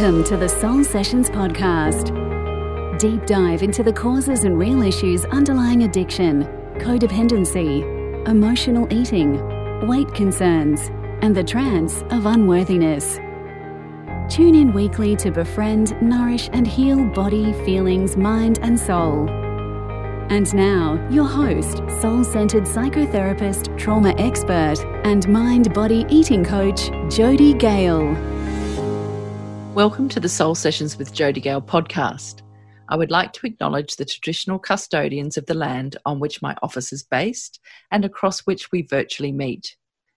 Welcome to the Soul Sessions podcast. Deep dive into the causes and real issues underlying addiction, codependency, emotional eating, weight concerns, and the trance of unworthiness. Tune in weekly to befriend, nourish, and heal body, feelings, mind, and soul. And now, your host, soul-centered psychotherapist, trauma expert, and mind-body eating coach, Jodie Gale. Welcome to the Soul Sessions with Jodie Gale podcast. I would like to acknowledge the traditional custodians of the land on which my office is based and across which we virtually meet,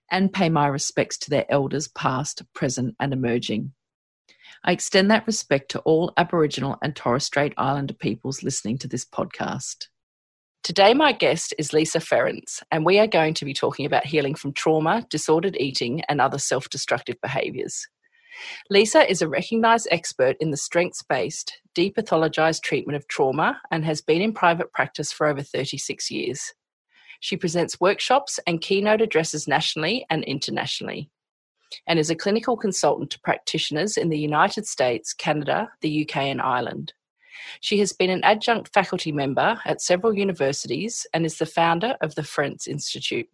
and pay my respects to their elders past, present, and emerging. I extend that respect to all Aboriginal and Torres Strait Islander peoples listening to this podcast. Today, my guest is Lisa Ferentz, and we are going to be talking about healing from trauma, disordered eating, and other self-destructive behaviours. Lisa is a recognised expert in the strengths-based, depathologised treatment of trauma and has been in private practice for over 36 years. She presents workshops and keynote addresses nationally and internationally, and is a clinical consultant to practitioners in the United States, Canada, the UK, and Ireland. She has been an adjunct faculty member at several universities and is the founder of the Friends Institute,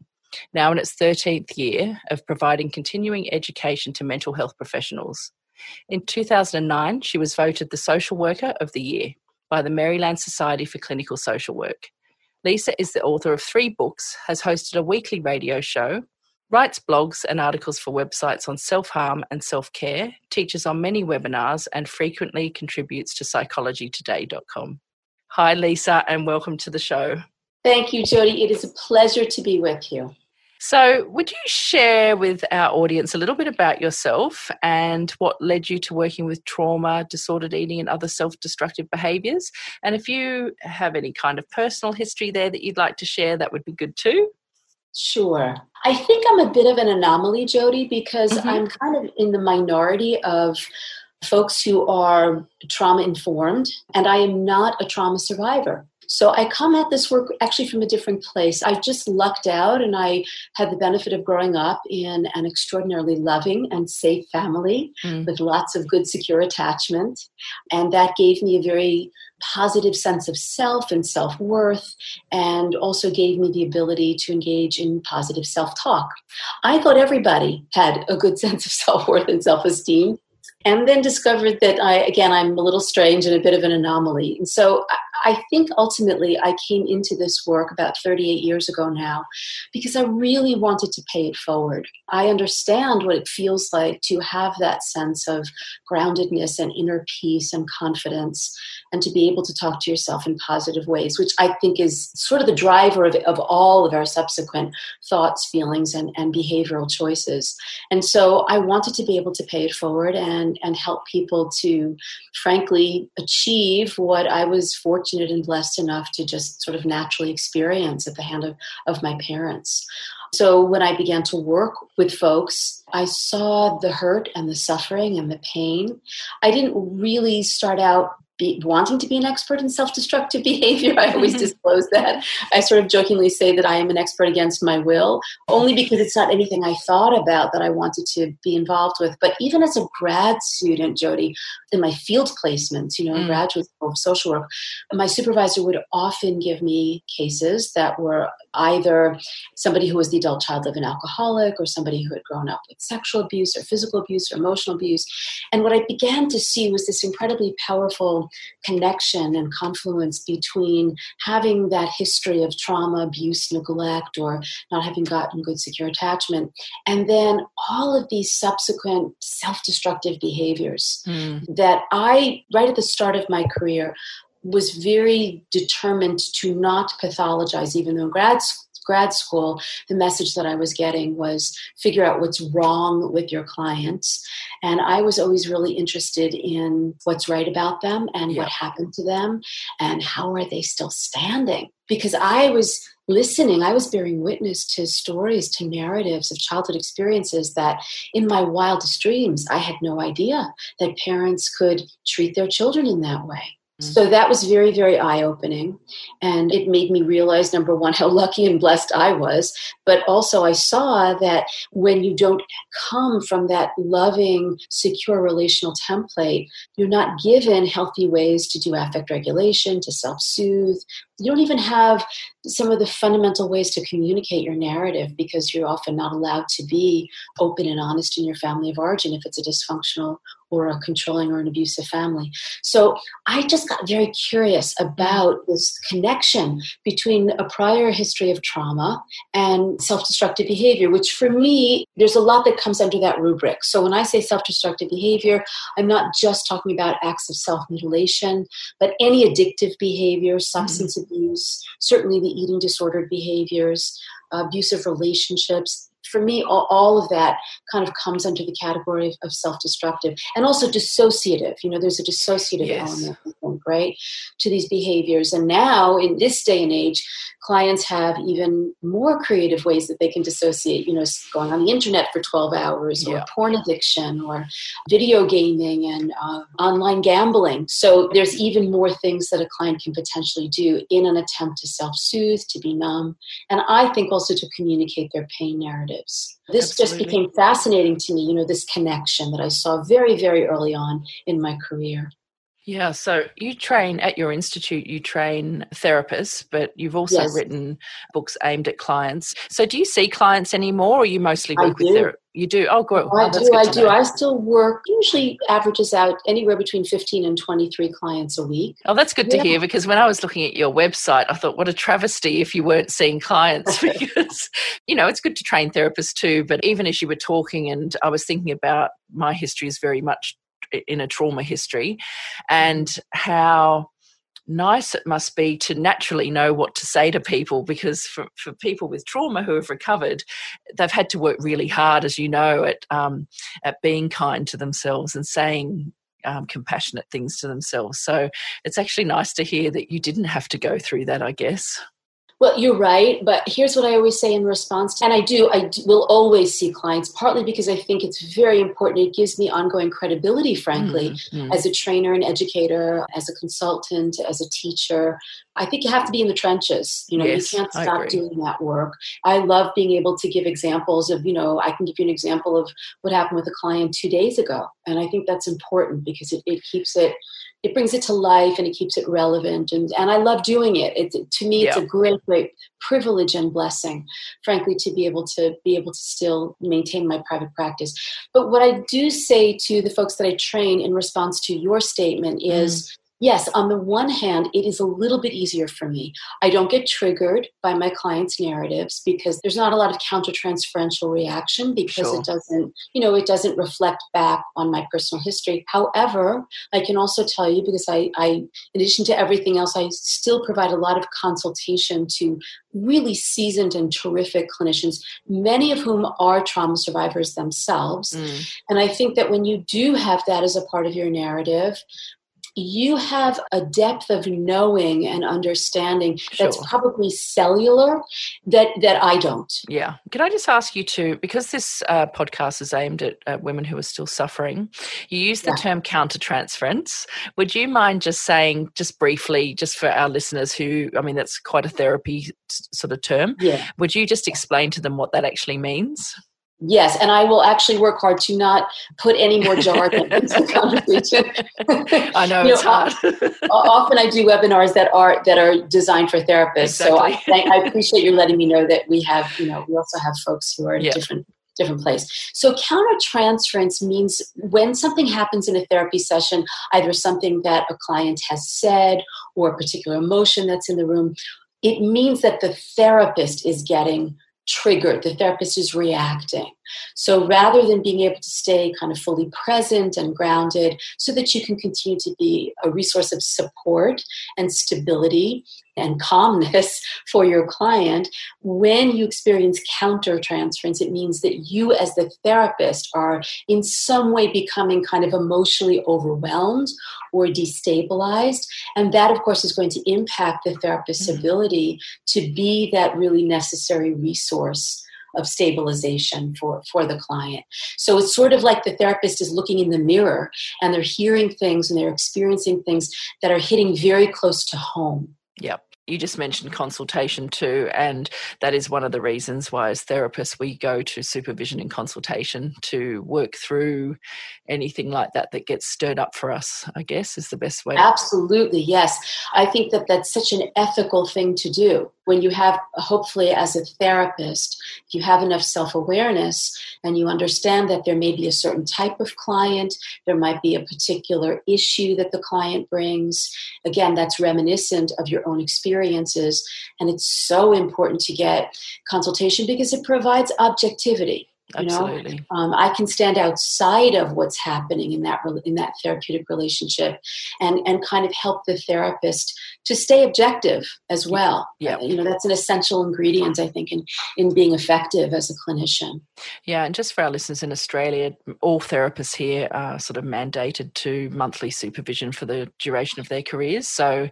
now in its 13th year of providing continuing education to mental health professionals. In 2009, she was voted the Social Worker of the Year by the Maryland Society for Clinical Social Work. Lisa is the author of 3 books, has hosted a weekly radio show, writes blogs and articles for websites on self-harm and self-care, teaches on many webinars, and frequently contributes to psychologytoday.com. Hi, Lisa, and welcome to the show. Thank you, Jodie. It is a pleasure to be with you. So would you share with our audience a little bit about yourself and what led you to working with trauma, disordered eating, and other self-destructive behaviours? And if you have any kind of personal history there that you'd like to share, that would be good too. Sure. I think I'm a bit of an anomaly, Jodie, because I'm kind of in the minority of folks who are trauma-informed, and I am not a trauma survivor. So I come at this work actually from a different place. I've just lucked out, and I had the benefit of growing up in an extraordinarily loving and safe family with lots of good, secure attachment. And that gave me a very positive sense of self and self-worth, and also gave me the ability to engage in positive self-talk. I thought everybody had a good sense of self-worth and self-esteem, and then discovered that I'm a little strange and a bit of an anomaly. And so I think ultimately I came into this work about 38 years ago now because I really wanted to pay it forward. I understand what it feels like to have that sense of groundedness and inner peace and confidence, and to be able to talk to yourself in positive ways, which I think is sort of the driver of all of our subsequent thoughts, feelings, and behavioral choices. And so I wanted to be able to pay it forward and help people to, frankly, achieve what I was fortunate and blessed enough to just sort of naturally experience at the hand of my parents. So when I began to work with folks, I saw the hurt and the suffering and the pain. I didn't really start out wanting to be an expert in self-destructive behavior. I always disclose that. I sort of jokingly say that I am an expert against my will, only because it's not anything I thought about that I wanted to be involved with. But even as a grad student, Jodie, in my field placements, in graduate school of social work, my supervisor would often give me cases that were either somebody who was the adult child of an alcoholic, or somebody who had grown up with sexual abuse or physical abuse or emotional abuse. And what I began to see was this incredibly powerful connection and confluence between having that history of trauma, abuse, neglect, or not having gotten good, secure attachment, and then all of these subsequent self-destructive behaviors that I, right at the start of my career, was very determined to not pathologize. Even though in grad school, the message that I was getting was figure out what's wrong with your clients. And I was always really interested in what's right about them and what happened to them and how are they still standing. Because I was listening, I was bearing witness to stories, to narratives of childhood experiences that in my wildest dreams, I had no idea that parents could treat their children in that way. So that was very, very eye-opening. And it made me realize, number one, how lucky and blessed I was. But also I saw that when you don't come from that loving, secure relational template, you're not given healthy ways to do affect regulation, to self-soothe. You don't even have some of the fundamental ways to communicate your narrative because you're often not allowed to be open and honest in your family of origin if it's a dysfunctional or a controlling or an abusive family. So I just got very curious about this connection between a prior history of trauma and self-destructive behavior, which for me, there's a lot that comes under that rubric. So when I say self-destructive behavior, I'm not just talking about acts of self-mutilation, but any addictive behavior, substance abuse, certainly the eating disordered behaviors, abusive relationships. For me, all of that kind of comes under the category of self-destructive and also dissociative. You know, there's a dissociative element, I think, right, to these behaviors. And now in this day and age, clients have even more creative ways that they can dissociate, you know, going on the internet for 12 hours or porn addiction or video gaming and online gambling. So there's even more things that a client can potentially do in an attempt to self-soothe, to be numb, and I think also to communicate their pain narrative. This just became fascinating to me, you know, this connection that I saw very, very early on in my career. Yeah, so you train at your institute, you train therapists, but you've also written books aimed at clients. So do you see clients anymore or you mostly work with therapists? You do? Oh, good. Oh, I do. I still work, usually averages out anywhere between 15 and 23 clients a week. Oh, that's good to hear, because when I was looking at your website, I thought, what a travesty if you weren't seeing clients because, you know, it's good to train therapists too. But even as you were talking and I was thinking about my history is very much in a trauma history and how nice it must be to naturally know what to say to people, because for people with trauma who have recovered, they've had to work really hard, as you know, at being kind to themselves and saying compassionate things to themselves. So it's actually nice to hear that you didn't have to go through that, I guess. Well, you're right, but here's what I always say in response to, and I will always see clients, partly because I think it's very important. It gives me ongoing credibility, frankly, as a trainer and educator, as a consultant, as a teacher. I think you have to be in the trenches. You know, you can't stop doing that work. I love being able to give examples of, you know, I can give you an example of what happened with a client 2 days ago. And I think that's important because it keeps it, it brings it to life and it keeps it relevant. And I love doing it. To me, it's a great, great privilege and blessing, frankly, to be able to still maintain my private practice. But what I do say to the folks that I train in response to your statement is, yes, on the one hand, it is a little bit easier for me. I don't get triggered by my clients' narratives because there's not a lot of countertransferential reaction because it doesn't reflect back on my personal history. However, I can also tell you, because I in addition to everything else, I still provide a lot of consultation to really seasoned and terrific clinicians, many of whom are trauma survivors themselves. And I think that when you do have that as a part of your narrative, you have a depth of knowing and understanding that's probably cellular that I don't. Yeah. Can I just ask you too, because this podcast is aimed at women who are still suffering, you use the term countertransference. Would you mind just saying, just briefly, just for our listeners who, I mean, that's quite a therapy sort of term. Yeah. Would you just explain to them what that actually means? Yes, and I will actually work hard to not put any more jargon into the conversation. I know, it's hard. Often I do webinars that are designed for therapists. Exactly. So I appreciate you letting me know that we have, you know, we also have folks who are in different place. So countertransference means when something happens in a therapy session, either something that a client has said or a particular emotion that's in the room, it means that the therapist is getting triggered, the therapist is reacting. So rather than being able to stay kind of fully present and grounded so that you can continue to be a resource of support and stability and calmness for your client, when you experience countertransference, it means that you as the therapist are in some way becoming kind of emotionally overwhelmed or destabilized. And that, of course, is going to impact the therapist's ability to be that really necessary resource of stabilization for the client. So it's sort of like the therapist is looking in the mirror and they're hearing things and they're experiencing things that are hitting very close to home. Yep. You just mentioned consultation too, and that is one of the reasons why as therapists we go to supervision and consultation to work through anything like that that gets stirred up for us, I guess, is the best way. Absolutely, yes. I think that that's such an ethical thing to do. When you have, hopefully as a therapist, if you have enough self-awareness and you understand that there may be a certain type of client, there might be a particular issue that the client brings. Again, that's reminiscent of your own experience. And it's so important to get consultation because it provides objectivity. Absolutely. I can stand outside of what's happening in that therapeutic relationship and kind of help the therapist to stay objective as well. Yeah. That's an essential ingredient, I think, in being effective as a clinician. Yeah, and just for our listeners in Australia, all therapists here are sort of mandated to monthly supervision for the duration of their careers. So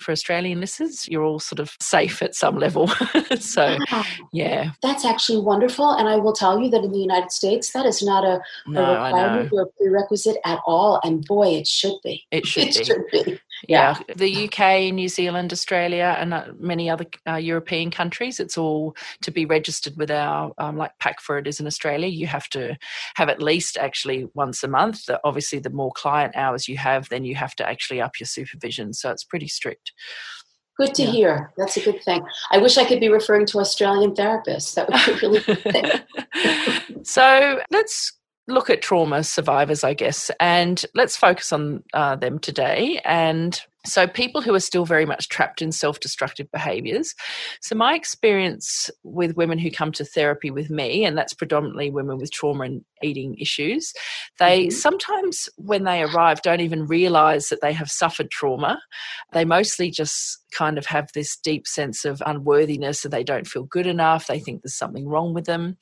for Australian listeners, you're all sort of safe at some level. So, yeah. That's actually wonderful. And I will tell you that in the United States, that is not a requirement or a prerequisite at all. And boy, it should be. It should be. Yeah. The UK, New Zealand, Australia, and many other European countries, it's all to be registered with our, like PAC for It is in Australia. You have to have at least actually once a month. Obviously, the more client hours you have, then you have to actually up your supervision. So it's pretty strict. Good to hear. That's a good thing. I wish I could be referring to Australian therapists. That would be really good thing. So let's look at trauma survivors, I guess, and let's focus on them today. And so people who are still very much trapped in self-destructive behaviours. So my experience with women who come to therapy with me, and that's predominantly women with trauma and eating issues, they sometimes when they arrive don't even realise that they have suffered trauma. They mostly just kind of have this deep sense of unworthiness and they don't feel good enough. They think there's something wrong with them.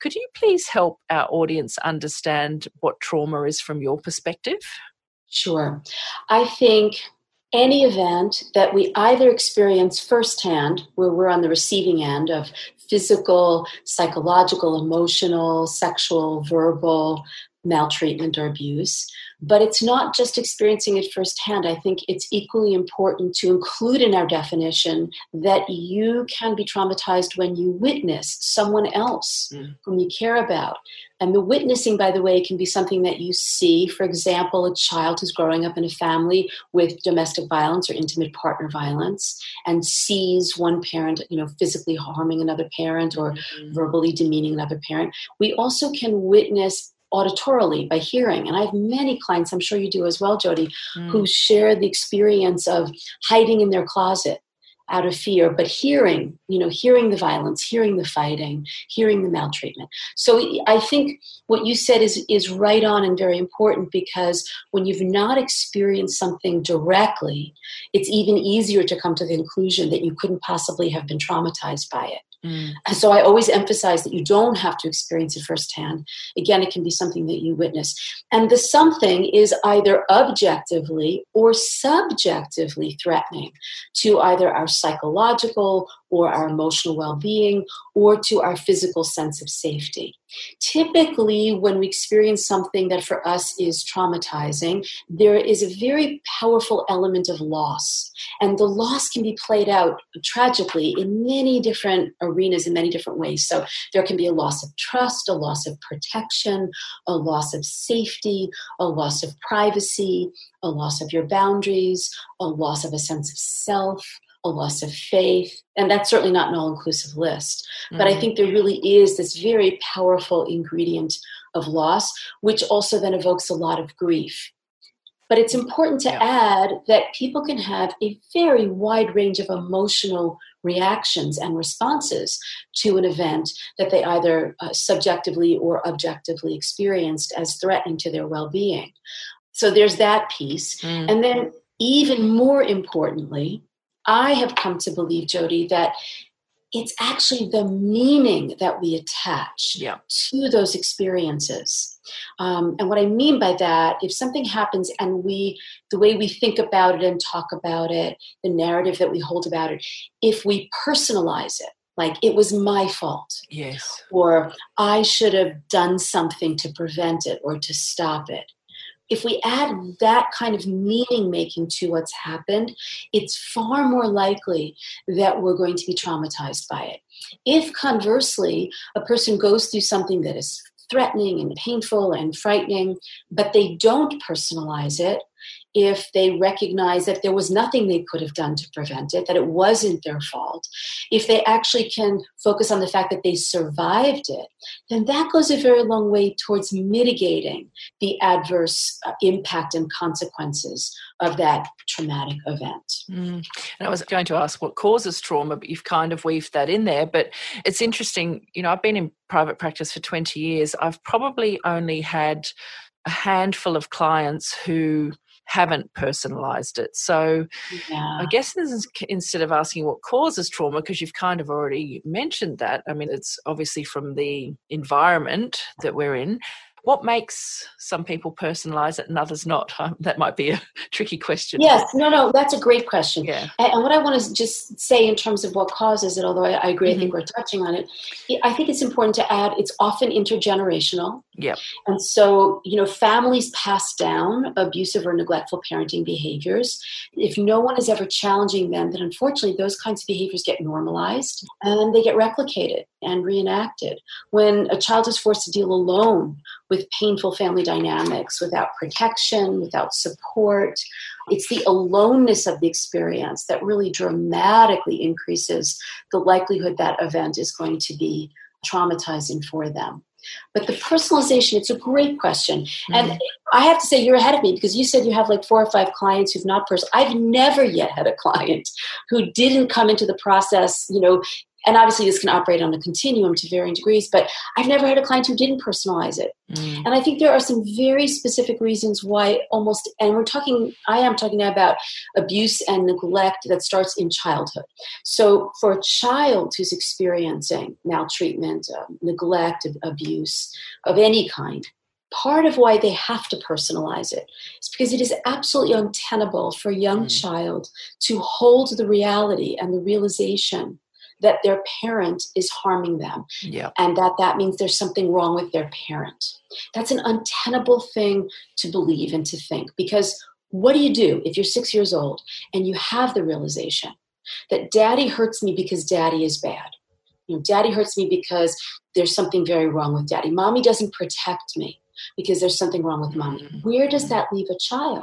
Could you please help our audience understand what trauma is from your perspective? Sure. I think any event that we either experience firsthand, where we're on the receiving end of physical, psychological, emotional, sexual, verbal maltreatment or abuse, but it's not just experiencing it firsthand. I think it's equally important to include in our definition that you can be traumatized when you witness someone else whom you care about. And the witnessing, by the way, can be something that you see, for example, a child who's growing up in a family with domestic violence or intimate partner violence and sees one parent, physically harming another parent or verbally demeaning another parent. We also can witness auditorily by hearing. And I have many clients, I'm sure you do as well, Jodie, who share the experience of hiding in their closet out of fear, but hearing the violence, hearing the fighting, hearing the maltreatment. So I think what you said is right on and very important, because when you've not experienced something directly, it's even easier to come to the conclusion that you couldn't possibly have been traumatized by it. So I always emphasize that you don't have to experience it firsthand. Again, it can be something that you witness. And the something is either objectively or subjectively threatening to either our psychological or our emotional well-being or to our physical sense of safety. Typically, when we experience something that for us is traumatizing, there is a very powerful element of loss. And the loss can be played out tragically in many different arenas in many different ways. So there can be a loss of trust, a loss of protection, a loss of safety, a loss of privacy, a loss of your boundaries, a loss of a sense of self, a loss of faith, and that's certainly not an all-inclusive list. But I think there really is this very powerful ingredient of loss, which also then evokes a lot of grief. But it's important to add that people can have a very wide range of emotional reactions and responses to an event that they either subjectively or objectively experienced as threatening to their well-being. So there's that piece. And then even more importantly, I have come to believe, Jodie, that it's actually the meaning that we attach to those experiences. And what I mean by that, if something happens and the way we think about it and talk about it, the narrative that we hold about it, if we personalize it, Like, it was my fault. Yes. Or I should have done something to prevent it or to stop it. If we add that kind of meaning-making to what's happened, it's far more likely that we're going to be traumatized by it. If, conversely, a person goes through something that is threatening and painful and frightening, but they don't personalize it, if they recognize that there was nothing they could have done to prevent it, that it wasn't their fault, if they actually can focus on the fact that they survived it, then that goes a very long way towards mitigating the adverse impact and consequences of that traumatic event. Mm. And I was going to ask what causes trauma, but you've kind of weaved that in there. But it's interesting, you know, I've been in private practice for 20 years. I've probably only had a handful of clients who haven't personalized it. So yeah. I guess this is, instead of asking what causes trauma, because you've kind of already mentioned that, I mean, it's obviously from the environment that we're in. What makes some people personalize it and others not? That might be a tricky question. Yes, no, that's a great question. Yeah. And what I want to just say in terms of what causes it, although I agree, mm-hmm. I think we're touching on it, I think it's important to add it's often intergenerational. Yeah. And so, you know, families pass down abusive or neglectful parenting behaviors. If no one is ever challenging them, then unfortunately those kinds of behaviors get normalized and they get replicated and reenacted. When a child is forced to deal alone with painful family dynamics, without protection, without support, it's the aloneness of the experience that really dramatically increases the likelihood that event is going to be traumatizing for them. But the personalization, it's a great question. Mm-hmm. And I have to say you're ahead of me, because you said you have like 4 or 5 clients who've not personalized. I've never yet had a client who didn't come into the process, you know, and obviously this can operate on a continuum to varying degrees, but I've never had a client who didn't personalize it. Mm. And I think there are some very specific reasons why almost, and I am talking now about abuse and neglect that starts in childhood. So for a child who's experiencing maltreatment, neglect, abuse of any kind, part of why they have to personalize it is because it is absolutely untenable for a young child to hold the reality and the realization that their parent is harming them, yeah. and that means there's something wrong with their parent. That's an untenable thing to believe and to think, because what do you do if you're 6 years old and you have the realization that daddy hurts me because daddy is bad? You know, daddy hurts me because there's something very wrong with daddy. Mommy doesn't protect me because there's something wrong with mommy. Where does that leave a child?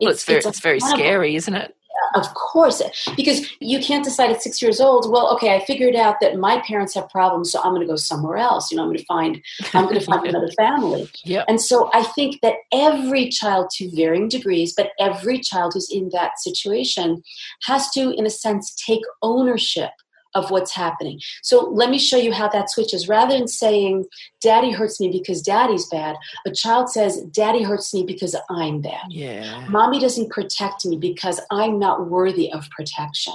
It's very scary, isn't it? Of course, because you can't decide at 6 years old, well, okay, I figured out that my parents have problems, so I'm going to go somewhere else. You know, I'm going to find another family. Yep. And so I think that every child, to varying degrees, but every child who's in that situation has to, in a sense, take ownership of what's happening. So let me show you how that switches. Rather than saying, daddy hurts me because daddy's bad, a child says, daddy hurts me because I'm bad. Yeah. Mommy doesn't protect me because I'm not worthy of protection.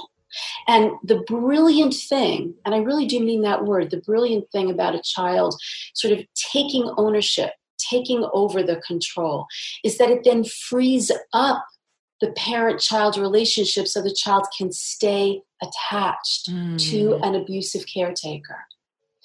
And the brilliant thing, and I really do mean that word, the brilliant thing about a child sort of taking ownership, taking over the control, is that it then frees up the parent-child relationship so the child can stay attached to an abusive caretaker.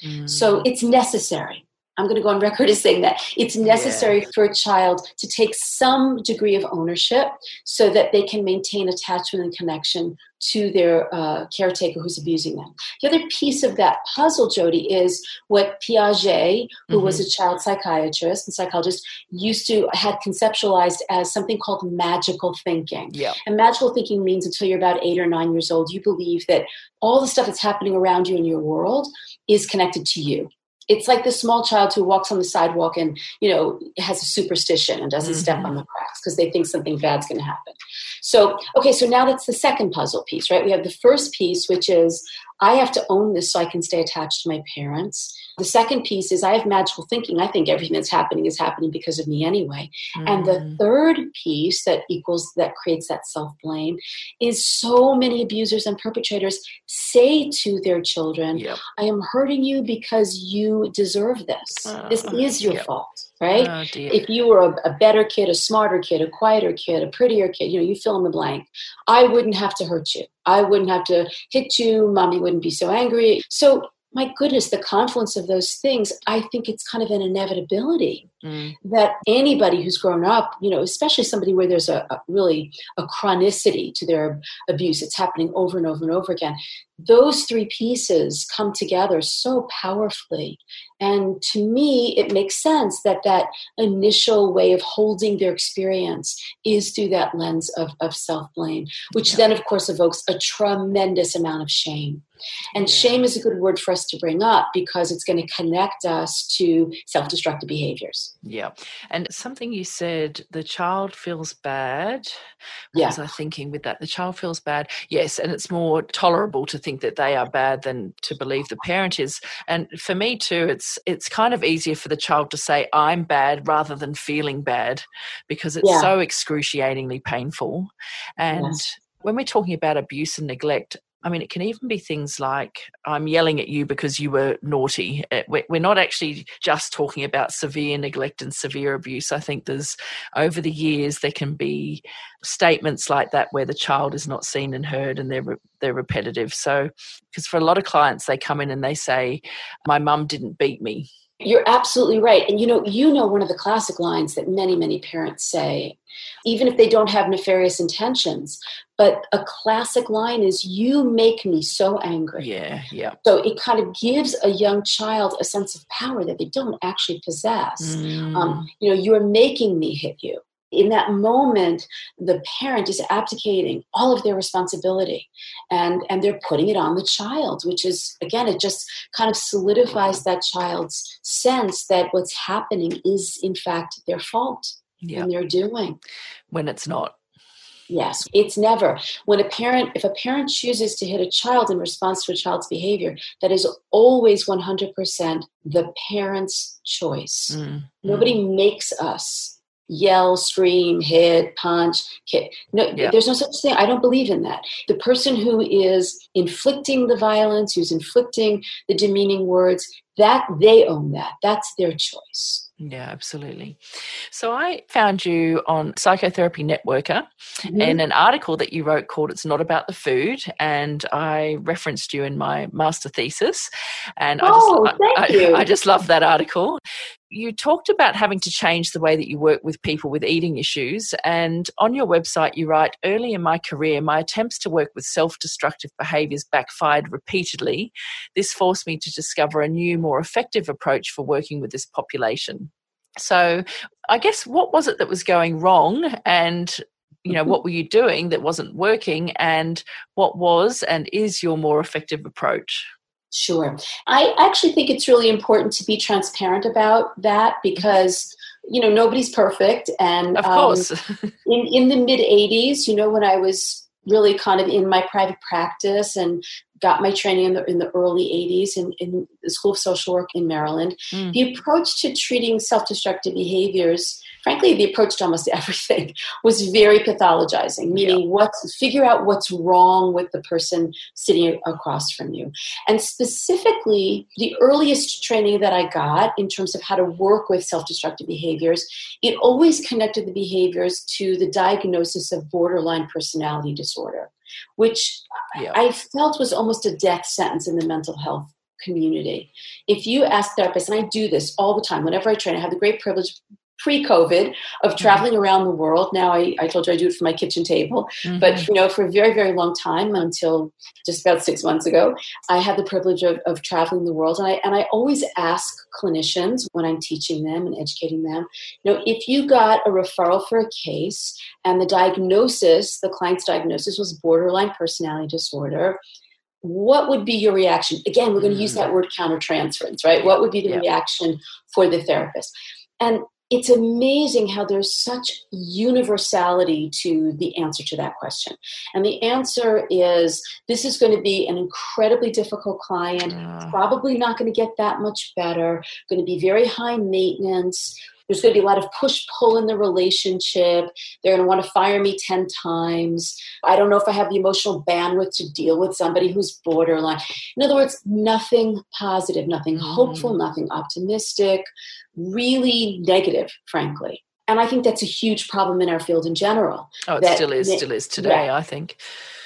Mm. So it's necessary. I'm going to go on record as saying that. It's necessary for a child to take some degree of ownership so that they can maintain attachment and connection to their caretaker who's abusing them. The other piece of that puzzle, Jodie, is what Piaget, who was a child psychiatrist and psychologist, had conceptualized as something called magical thinking. Yeah. And magical thinking means until you're about 8 or 9 years old, you believe that all the stuff that's happening around you in your world is connected to you. It's like the small child who walks on the sidewalk and, you know, has a superstition and doesn't step on the cracks because they think something bad's going to happen. So, okay, so now that's the second puzzle piece, right? We have the first piece, which is I have to own this so I can stay attached to my parents. The second piece is I have magical thinking. I think everything that's happening is happening because of me anyway. Mm. And the third piece that creates that self-blame is so many abusers and perpetrators say to their children, I am hurting you because you you deserve this. This is your fault, right? Oh, if you were a better kid, a smarter kid, a quieter kid, a prettier kid, you know, you fill in the blank. I wouldn't have to hurt you. I wouldn't have to hit you. Mommy wouldn't be so angry. So my goodness, the confluence of those things, I think it's kind of an inevitability that anybody who's grown up, you know, especially somebody where there's a really chronicity to their abuse, it's happening over and over and over again. Those three pieces come together so powerfully. And to me, it makes sense that that initial way of holding their experience is through that lens of self-blame, which then, of course, evokes a tremendous amount of shame. And shame is a good word for us to bring up because it's going to connect us to self-destructive behaviors. Yeah. And something you said, the child feels bad. What was I thinking with that? The child feels bad. Yes. And it's more tolerable to think that they are bad than to believe the parent is. And for me too, it's kind of easier for the child to say I'm bad rather than feeling bad because it's so excruciatingly painful. And when we're talking about abuse and neglect, I mean, it can even be things like I'm yelling at you because you were naughty. We're not actually just talking about severe neglect and severe abuse. I think there's, over the years, there can be statements like that where the child is not seen and heard and they're repetitive. So, because for a lot of clients, they come in and they say, my mum didn't beat me. You're absolutely right. And, you know, one of the classic lines that many, many parents say, even if they don't have nefarious intentions, but a classic line is, you make me so angry. Yeah. So it kind of gives a young child a sense of power that they don't actually possess. You're making me hit you. In that moment, the parent is abdicating all of their responsibility and they're putting it on the child, which is, again, it just kind of solidifies that child's sense that what's happening is, in fact, their fault and their doing. When it's not. Yes, it's never. If a parent chooses to hit a child in response to a child's behavior, that is always 100% the parent's choice. Nobody makes us yell, scream, hit, punch, kick. No, there's no such thing. I don't believe in that. The person who is inflicting the violence, who's inflicting the demeaning words, that they own that. That's their choice. Yeah, absolutely. So I found you on Psychotherapy Networker in an article that you wrote called It's Not About the Food, and I referenced you in my master thesis. And I just love that article. You talked about having to change the way that you work with people with eating issues, and on your website you write, early in my career, my attempts to work with self-destructive behaviours backfired repeatedly. This forced me to discover a new, more effective approach for working with this population. So I guess what was it that was going wrong, and what were you doing that wasn't working, and what was and is your more effective approach? Sure. I actually think it's really important to be transparent about that because, nobody's perfect. And of course, in the mid 80s, when I was really kind of in my private practice and got my training in the early 80s in the School of Social Work in Maryland, the approach to treating self-destructive behaviors, frankly, the approach to almost everything, was very pathologizing, meaning figure out what's wrong with the person sitting across from you. And specifically, the earliest training that I got in terms of how to work with self-destructive behaviors, it always connected the behaviors to the diagnosis of borderline personality disorder, which I felt was almost a death sentence in the mental health community. If you ask therapists, and I do this all the time, whenever I train, I have the great privilege pre-COVID of traveling around the world. Now I told you I do it from my kitchen table, but for a very, very long time, until just about 6 months ago, I had the privilege of traveling the world. And I always ask clinicians when I'm teaching them and educating them, if you got a referral for a case and the client's diagnosis was borderline personality disorder, what would be your reaction? Again, we're going to use that word countertransference, right? What would be the reaction for the therapist? And it's amazing how there's such universality to the answer to that question. And the answer is, this is going to be an incredibly difficult client, probably not going to get that much better, going to be very high maintenance, There's going to be a lot of push-pull in the relationship. They're going to want to fire me 10 times. I don't know if I have the emotional bandwidth to deal with somebody who's borderline. In other words, nothing positive, nothing hopeful, nothing optimistic, really negative, frankly. And I think that's a huge problem in our field in general. Oh, it still is today, yeah. I think.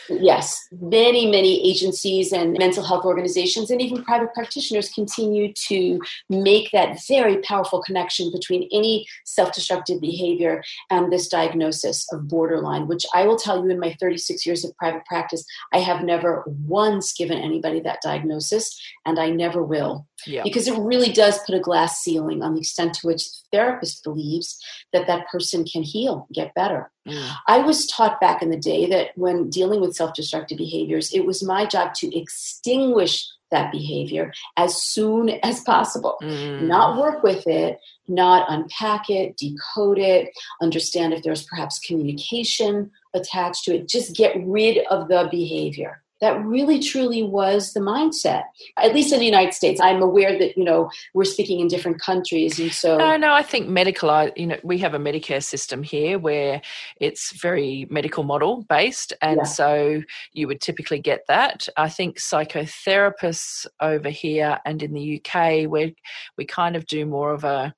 Yes. Many, many agencies and mental health organizations and even private practitioners continue to make that very powerful connection between any self-destructive behavior and this diagnosis of borderline, which I will tell you in my 36 years of private practice, I have never once given anybody that diagnosis, and I never will. Yeah. Because it really does put a glass ceiling on the extent to which the therapist believes that that person can heal, get better. Mm. I was taught back in the day that when dealing with self-destructive behaviors, it was my job to extinguish that behavior as soon as possible, not work with it, not unpack it, decode it, understand if there's perhaps communication attached to it, just get rid of the behavior. That really, truly was the mindset, at least in the United States. I'm aware that, you know, we're speaking in different countries. And so. No, I think we have a Medicare system here where it's very medical model based. And so you would typically get that. I think psychotherapists over here and in the UK, where we kind of do more of a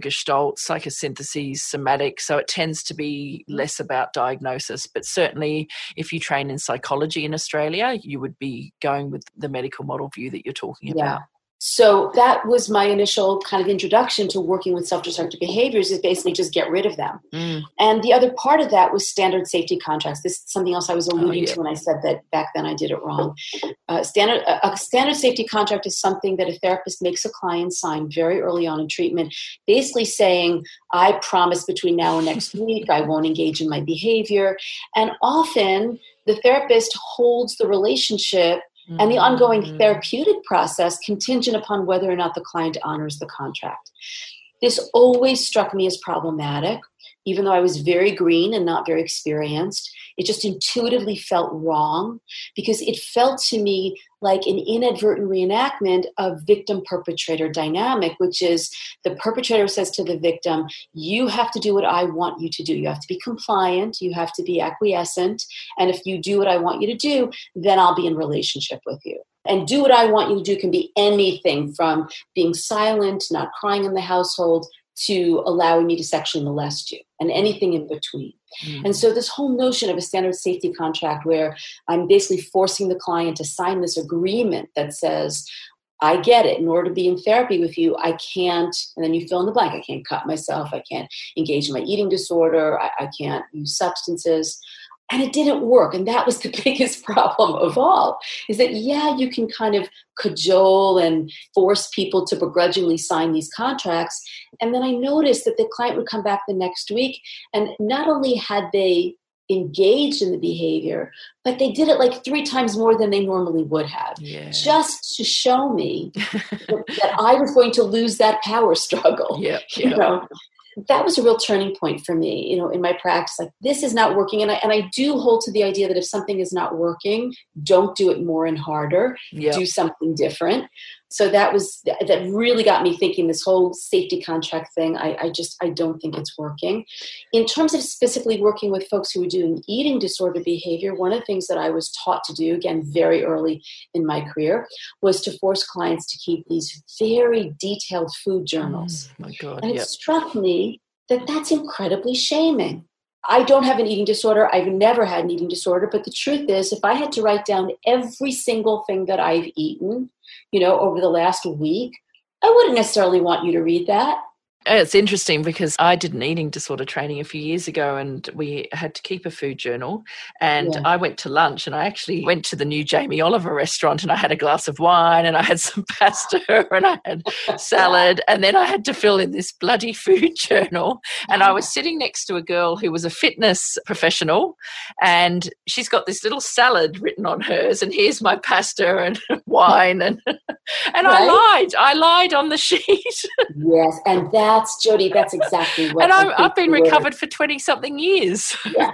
gestalt, psychosynthesis, somatic. So it tends to be less about diagnosis. But certainly if you train in psychology in Australia, you would be going with the medical model view that you're talking about. So that was my initial kind of introduction to working with self-destructive behaviors, is basically just get rid of them. Mm. And the other part of that was standard safety contracts. This is something else I was alluding to when I said that back then I did it wrong. A standard safety contract is something that a therapist makes a client sign very early on in treatment, basically saying, I promise between now and next week I won't engage in my behavior. And often the therapist holds the relationship and the ongoing therapeutic process contingent upon whether or not the client honors the contract. This always struck me as problematic, even though I was very green and not very experienced. It just intuitively felt wrong because it felt to me like an inadvertent reenactment of victim-perpetrator dynamic, which is the perpetrator says to the victim, you have to do what I want you to do. You have to be compliant. You have to be acquiescent. And if you do what I want you to do, then I'll be in relationship with you. And do what I want you to do can be anything from being silent, not crying in the household, to allowing me to sexually molest you and anything in between. Mm-hmm. And so this whole notion of a standard safety contract where I'm basically forcing the client to sign this agreement that says, I get it. In order to be in therapy with you, I can't, and then you fill in the blank. I can't cut myself. I can't engage in my eating disorder. I can't use substances. And it didn't work. And that was the biggest problem of all, is that, you can kind of cajole and force people to begrudgingly sign these contracts. And then I noticed that the client would come back the next week, and not only had they engaged in the behavior, but they did it like 3 times more than they normally would have, just to show me that I was going to lose that power struggle, you know? That was a real turning point for me, you know, in my practice, like this is not working. And I do hold to the idea that if something is not working, don't do it more and harder, do something different. So that really got me thinking this whole safety contract thing. I don't think it's working. In terms of specifically working with folks who are doing eating disorder behavior, one of the things that I was taught to do, again, very early in my career, was to force clients to keep these very detailed food journals. Oh my God, and it struck me that that's incredibly shaming. I don't have an eating disorder. I've never had an eating disorder. But the truth is, if I had to write down every single thing that I've eaten, you know, over the last week, I wouldn't necessarily want you to read that. It's interesting because I did an eating disorder training a few years ago, and we had to keep a food journal, and I went to lunch, and I actually went to the new Jamie Oliver restaurant, and I had a glass of wine, and I had some pasta, and I had salad, and then I had to fill in this bloody food journal. And I was sitting next to a girl who was a fitness professional, and she's got this little salad written on hers, and here's my pasta and wine, and I lied on the sheet. Yes, and that's, Jodie, that's exactly what. And I've been recovered for 20-something years. Yeah.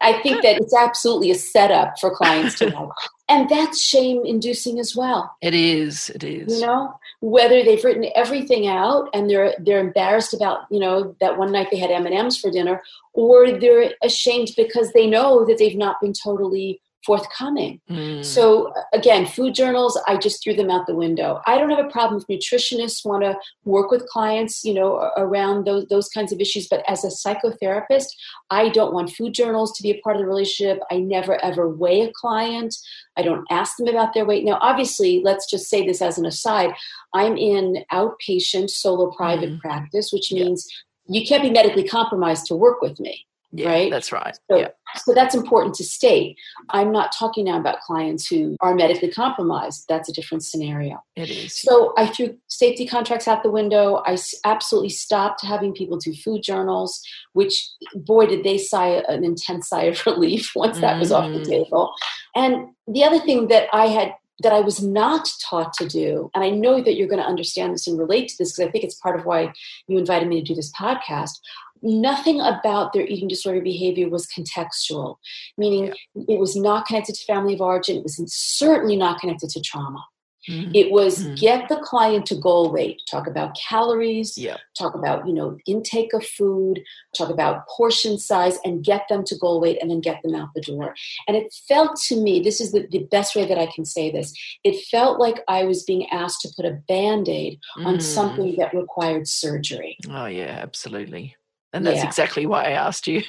I think that it's absolutely a setup for clients to know. And that's shame-inducing as well. It is. You know, whether they've written everything out and they're embarrassed about, you know, that one night they had M&Ms for dinner, or they're ashamed because they know that they've not been totally forthcoming. Mm. So again, food journals, I just threw them out the window. I don't have a problem if nutritionists want to work with clients, you know, around those kinds of issues. But as a psychotherapist, I don't want food journals to be a part of the relationship. I never, ever weigh a client. I don't ask them about their weight. Now, obviously, let's just say this as an aside, I'm in outpatient solo private practice, which means you can't be medically compromised to work with me. Yeah, right? That's right. So that's important to state. I'm not talking now about clients who are medically compromised. That's a different scenario. It is. So I threw safety contracts out the window. I absolutely stopped having people do food journals, which, boy, did they sigh an intense sigh of relief once that was off the table. And the other thing that I was not taught to do, and I know that you're going to understand this and relate to this because I think it's part of why you invited me to do this podcast. Nothing about their eating disorder behavior was contextual, meaning it was not connected to family of origin. It was certainly not connected to trauma. Mm-hmm. It was get the client to goal weight, talk about calories, talk about, you know, intake of food, talk about portion size, and get them to goal weight and then get them out the door. And it felt to me, this is the best way that I can say this, it felt like I was being asked to put a Band-Aid on something that required surgery. Oh, yeah, absolutely. And that's exactly why I asked you.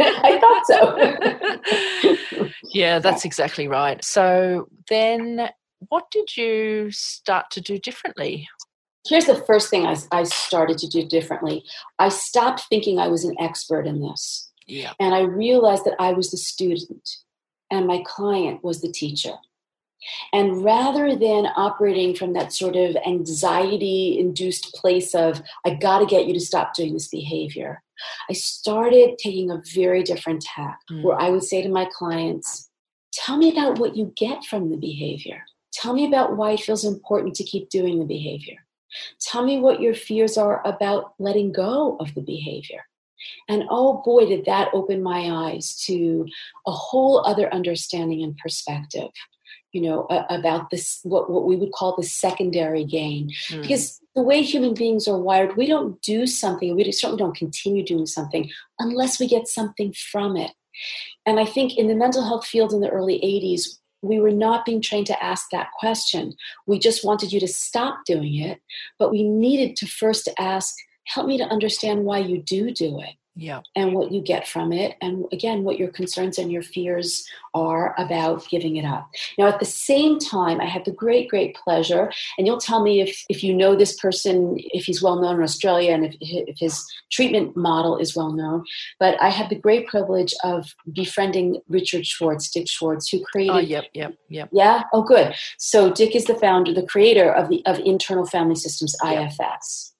I thought so. Yeah, that's exactly right. So then what did you start to do differently? Here's the first thing I started to do differently. I stopped thinking I was an expert in this. Yeah. And I realized that I was the student and my client was the teacher. And rather than operating from that sort of anxiety-induced place of, I got to get you to stop doing this behavior, I started taking a very different tack where I would say to my clients, tell me about what you get from the behavior. Tell me about why it feels important to keep doing the behavior. Tell me what your fears are about letting go of the behavior. And oh boy, did that open my eyes to a whole other understanding and perspective. You know, about this, what we would call the secondary gain. Because the way human beings are wired, we don't do something, we certainly don't continue doing something unless we get something from it. And I think in the mental health field in the early 80s, we were not being trained to ask that question. We just wanted you to stop doing it, but we needed to first ask, help me to understand why you do it. Yeah. And what you get from it. And again, what your concerns and your fears are about giving it up. Now, at the same time, I had the great, great pleasure. And you'll tell me if you know this person, if he's well known in Australia and if his treatment model is well known. But I had the great privilege of befriending Richard Schwartz, Dick Schwartz, who created. Oh, yep. Yeah. Oh, good. So Dick is the founder, the creator of Internal Family Systems, IFS.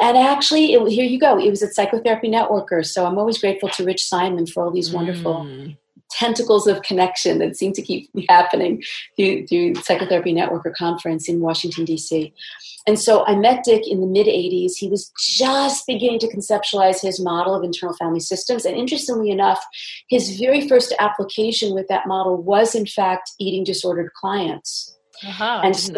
And actually, here you go. It was at Psychotherapy Networker. So I'm always grateful to Rich Simon for all these wonderful tentacles of connection that seem to keep happening through Psychotherapy Networker conference in Washington, D.C. And so I met Dick in the mid-'80s. He was just beginning to conceptualize his model of internal family systems. And interestingly enough, his very first application with that model was, in fact, eating disordered clients. Uh-huh, and so,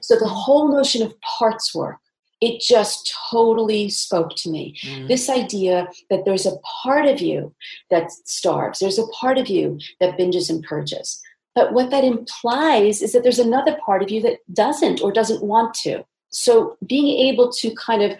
so the whole notion of parts work, it just totally spoke to me. This idea that there's a part of you that starves. There's a part of you that binges and purges. But what that implies is that there's another part of you that doesn't or doesn't want to. So being able to kind of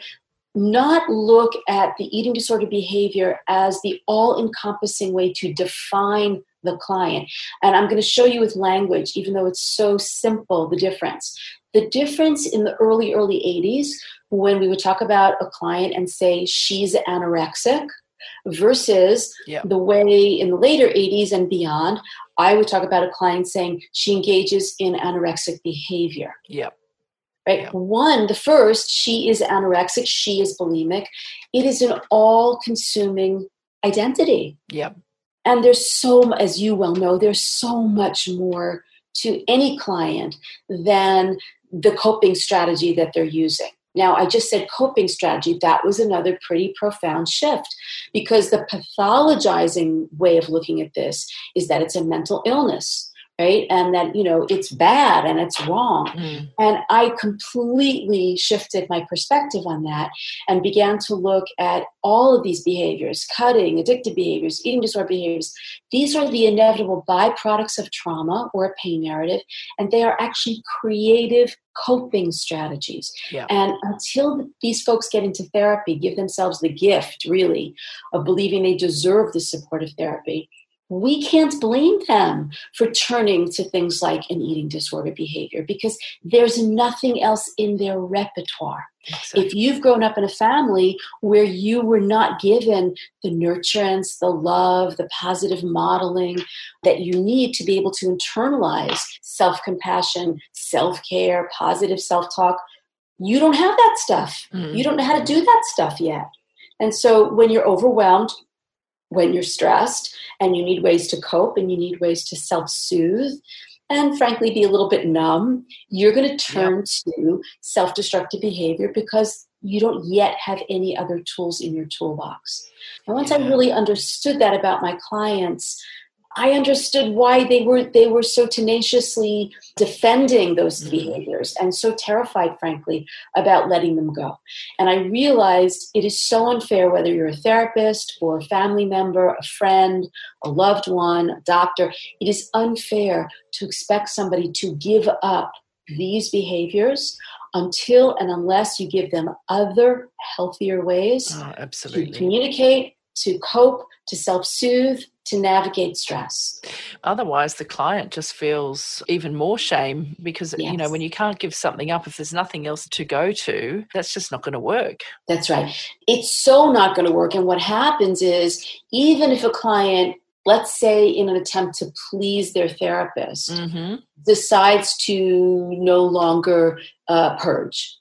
not look at the eating disorder behavior as the all-encompassing way to define the client. And I'm going to show you with language, even though it's so simple, the difference. The difference in the early 80s, when we would talk about a client and say, she's anorexic, versus the way in the later 80s and beyond, I would talk about a client saying, she engages in anorexic behavior. Yep. Right? Yep. One, the first, she is anorexic, she is bulimic. It is an all-consuming identity. Yep. And there's so, as you well know, there's so much more to any client than the coping strategy that they're using. Now, I just said coping strategy. That was another pretty profound shift because the pathologizing way of looking at this is that it's a mental illness right? And that, you know, it's bad and it's wrong. Mm. And I completely shifted my perspective on that and began to look at all of these behaviors, cutting, addictive behaviors, eating disorder behaviors. These are the inevitable byproducts of trauma or a pain narrative, and they are actually creative coping strategies. Yeah. And until these folks get into therapy, give themselves the gift, really, of believing they deserve the support of therapy, we can't blame them for turning to things like an eating disorder behavior, because there's nothing else in their repertoire. Exactly. If you've grown up in a family where you were not given the nurturance, the love, the positive modeling that you need to be able to internalize self-compassion, self-care, positive self-talk, you don't have that stuff. Mm-hmm. You don't know how to do that stuff yet. And so when you're overwhelmed, when you're stressed and you need ways to cope and you need ways to self-soothe and frankly be a little bit numb, you're going to turn to self-destructive behavior because you don't yet have any other tools in your toolbox. And once I really understood that about my clients, I understood why they were so tenaciously defending those behaviors and so terrified, frankly, about letting them go. And I realized it is so unfair, whether you're a therapist or a family member, a friend, a loved one, a doctor, it is unfair to expect somebody to give up these behaviors until and unless you give them other healthier ways to communicate, to cope, to self-soothe, to navigate stress. Otherwise, the client just feels even more shame because, you know, when you can't give something up, if there's nothing else to go to, that's just not going to work. That's right. It's so not going to work. And what happens is, even if a client, let's say in an attempt to please their therapist, decides to no longer purge,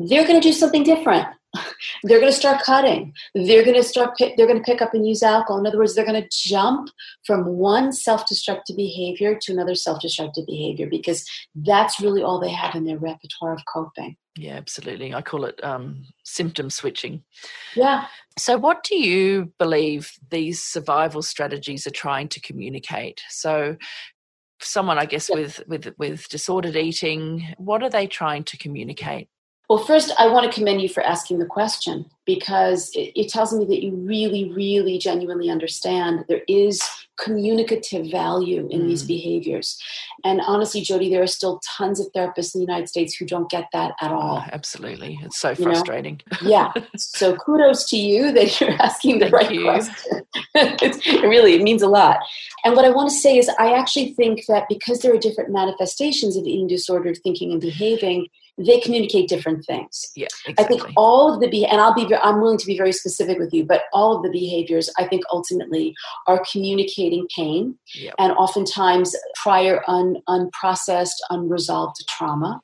they're going to do something different. They're going to start cutting. They're going to pick up and use alcohol. In other words, they're going to jump from one self-destructive behavior to another self-destructive behavior because that's really all they have in their repertoire of coping. Yeah, absolutely. I call it symptom switching. Yeah. So what do you believe these survival strategies are trying to communicate? So someone, I guess, with disordered eating, what are they trying to communicate? Well, first, I want to commend you for asking the question because it tells me that you really, really genuinely understand that there is communicative value in these behaviors. And honestly, Jodie, there are still tons of therapists in the United States who don't get that at all. Oh, absolutely. It's so frustrating. You know? Yeah. So kudos to you that you're asking the right question. It means a lot. And what I want to say is I actually think that because there are different manifestations of eating disorder, thinking and behaving, they communicate different things. Yeah, exactly. I think all of the I'm willing to be very specific with you, but all of the behaviors I think ultimately are communicating pain and oftentimes prior unprocessed, unresolved trauma.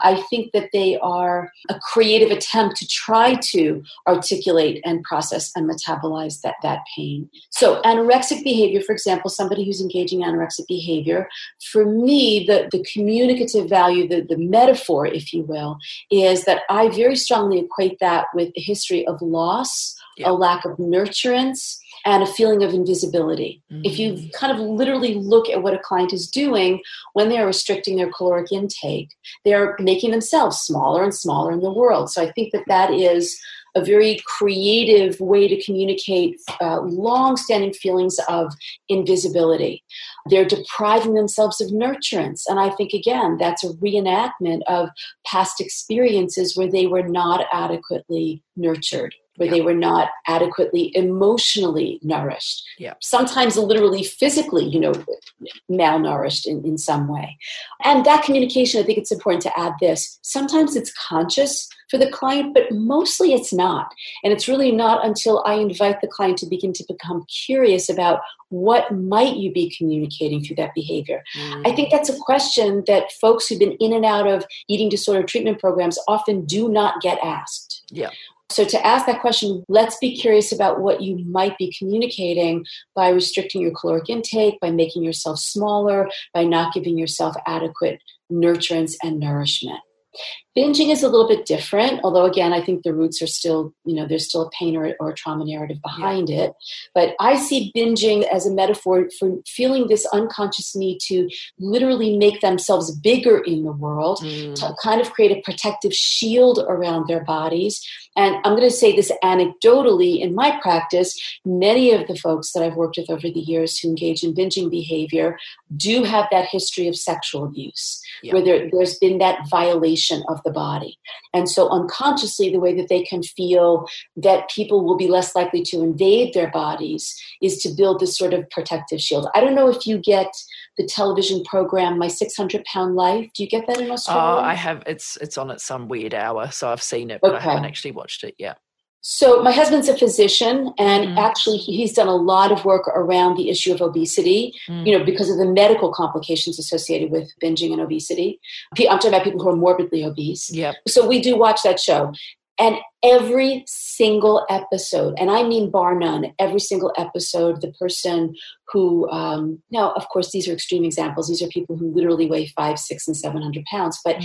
I think that they are a creative attempt to try to articulate and process and metabolize that pain. So anorexic behavior, for example, somebody who's engaging anorexic behavior, for me, the communicative value, the metaphor, if you will, is that I very strongly equate that with a history of loss, a lack of nurturance, and a feeling of invisibility. Mm-hmm. If you kind of literally look at what a client is doing when they are restricting their caloric intake, they're making themselves smaller and smaller in the world. So I think that is a very creative way to communicate long-standing feelings of invisibility. They're depriving themselves of nurturance. And I think, again, that's a reenactment of past experiences where they were not adequately nurtured, where they were not adequately emotionally nourished, sometimes literally physically, you know, malnourished in some way. And that communication, I think it's important to add this, sometimes it's conscious for the client, but mostly it's not. And it's really not until I invite the client to begin to become curious about what might you be communicating through that behavior. Mm. I think that's a question that folks who've been in and out of eating disorder treatment programs often do not get asked. Yeah. So to ask that question, let's be curious about what you might be communicating by restricting your caloric intake, by making yourself smaller, by not giving yourself adequate nurturance and nourishment. Binging is a little bit different, although, again, I think the roots are still, you know, there's still a pain or a trauma narrative behind it. But I see binging as a metaphor for feeling this unconscious need to literally make themselves bigger in the world, to kind of create a protective shield around their bodies. And I'm going to say this anecdotally in my practice, many of the folks that I've worked with over the years who engage in binging behavior do have that history of sexual abuse, where there's been that violation of the body. And so unconsciously, the way that they can feel that people will be less likely to invade their bodies is to build this sort of protective shield. I don't know if you get the television program, My 600 Pound Life. Do you get that in Australia? Oh, I have. It's on at some weird hour, so I've seen it, but I haven't actually watched it yet. So my husband's a physician, and actually he's done a lot of work around the issue of obesity, you know, because of the medical complications associated with binging and obesity. I'm talking about people who are morbidly obese. Yep. So we do watch that show. And every single episode, and I mean bar none, every single episode, the person who, now, of course, these are extreme examples. These are people who literally weigh 5, 6, and 700 pounds. But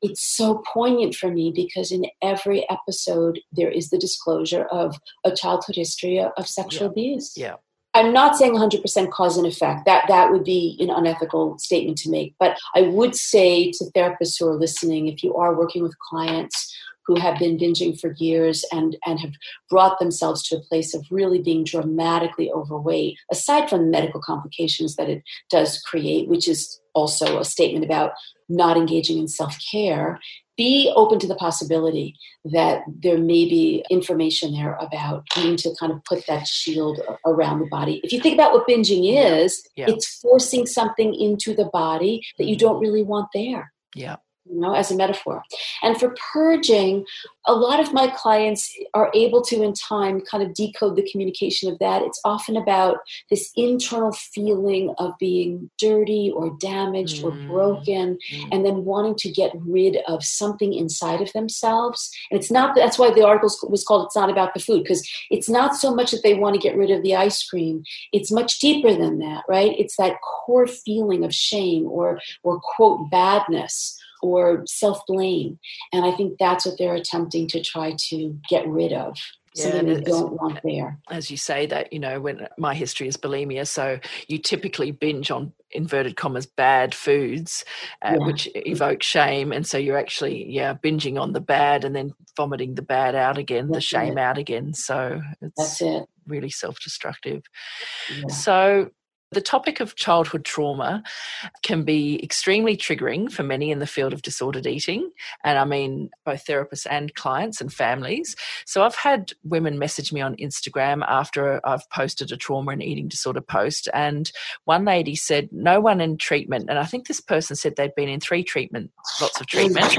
it's so poignant for me because in every episode, there is the disclosure of a childhood history of sexual abuse. Yeah. I'm not saying 100% cause and effect. That would be an unethical statement to make. But I would say to therapists who are listening, if you are working with clients who have been binging for years and have brought themselves to a place of really being dramatically overweight, aside from the medical complications that it does create, which is also a statement about not engaging in self-care, be open to the possibility that there may be information there about needing to kind of put that shield around the body. If you think about what binging is, it's forcing something into the body that you don't really want there. Yeah. You know, as a metaphor. And for purging, a lot of my clients are able to, in time, kind of decode the communication of that. It's often about this internal feeling of being dirty or damaged or broken, and then wanting to get rid of something inside of themselves. And it's not, that's why the article was called It's Not About the Food, because it's not so much that they want to get rid of the ice cream. It's much deeper than that, right? It's that core feeling of shame or quote, badness, or self-blame. And I think that's what they're attempting to try to get rid of. Something they don't want there. As you say that, you know, when my history is bulimia, so you typically binge on inverted commas bad foods, which evoke shame. And so you're actually, binging on the bad and then vomiting the bad out again, that's the shame out again. So it's really self-destructive. Yeah. So the topic of childhood trauma can be extremely triggering for many in the field of disordered eating. And I mean, both therapists and clients and families. So I've had women message me on Instagram after I've posted a trauma and eating disorder post. And one lady said, no one in treatment. And I think this person said they'd been in 3 treatments, lots of treatment.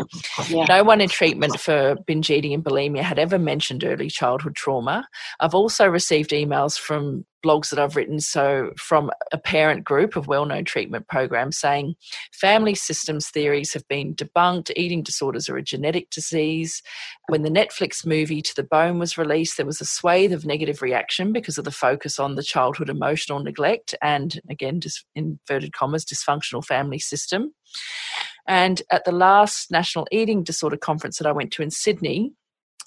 Yeah. No one in treatment for binge eating and bulimia had ever mentioned early childhood trauma. I've also received emails from blogs that I've written, so from a parent group of well-known treatment programs saying family systems theories have been debunked, eating disorders are a genetic disease. When the Netflix movie To the Bone was released, there was a swathe of negative reaction because of the focus on the childhood emotional neglect and, again, just inverted commas, dysfunctional family system. And at the last National Eating Disorder Conference that I went to in Sydney,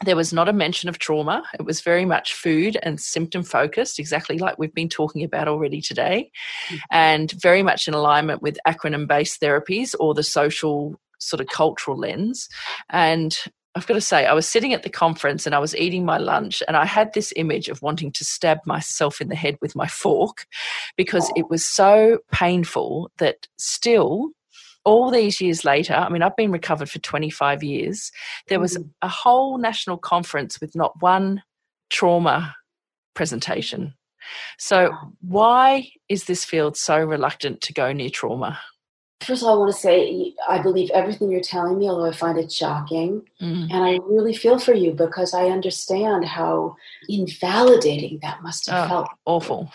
there was not a mention of trauma. It was very much food and symptom focused, exactly like we've been talking about already today, and very much in alignment with acronym-based therapies or the social sort of cultural lens. And I've got to say, I was sitting at the conference and I was eating my lunch and I had this image of wanting to stab myself in the head with my fork because it was so painful that still, all these years later, I mean, I've been recovered for 25 years. There was a whole national conference with not one trauma presentation. So why is this field so reluctant to go near trauma? First of all, I want to say I believe everything you're telling me, although I find it shocking. And I really feel for you because I understand how invalidating that must have felt. Awful.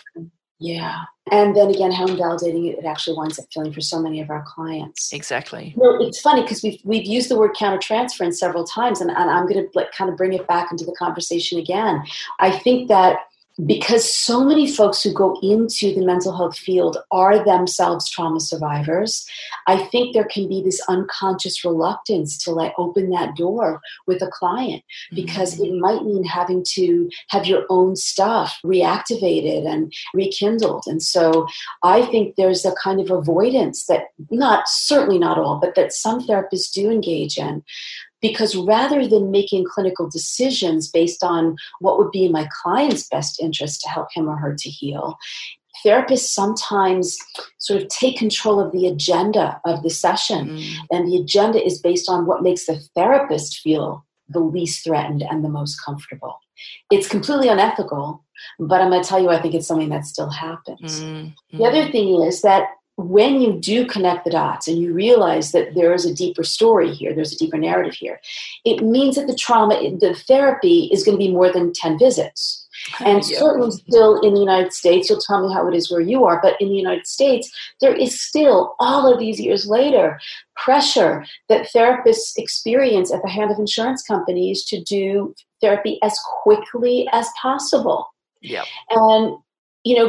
Yeah. And then again, how invalidating it actually winds up feeling for so many of our clients. Exactly. Well, it's funny because we've used the word countertransference several times, and I'm going to kind of bring it back into the conversation again. I think that because so many folks who go into the mental health field are themselves trauma survivors, I think there can be this unconscious reluctance to like open that door with a client, because it might mean having to have your own stuff reactivated and rekindled. And so I think there's a kind of avoidance that certainly not all, but that some therapists do engage in. Because rather than making clinical decisions based on what would be in my client's best interest to help him or her to heal, therapists sometimes sort of take control of the agenda of the session. And the agenda is based on what makes the therapist feel the least threatened and the most comfortable. It's completely unethical, but I'm going to tell you, I think it's something that still happens. The other thing is that when you do connect the dots and you realize that there is a deeper story here, there's a deeper narrative here, it means that the therapy is going to be more than 10 visits. And certainly still in the United States, you'll tell me how it is where you are, but in the United States, there is still, all of these years later, pressure that therapists experience at the hand of insurance companies to do therapy as quickly as possible. And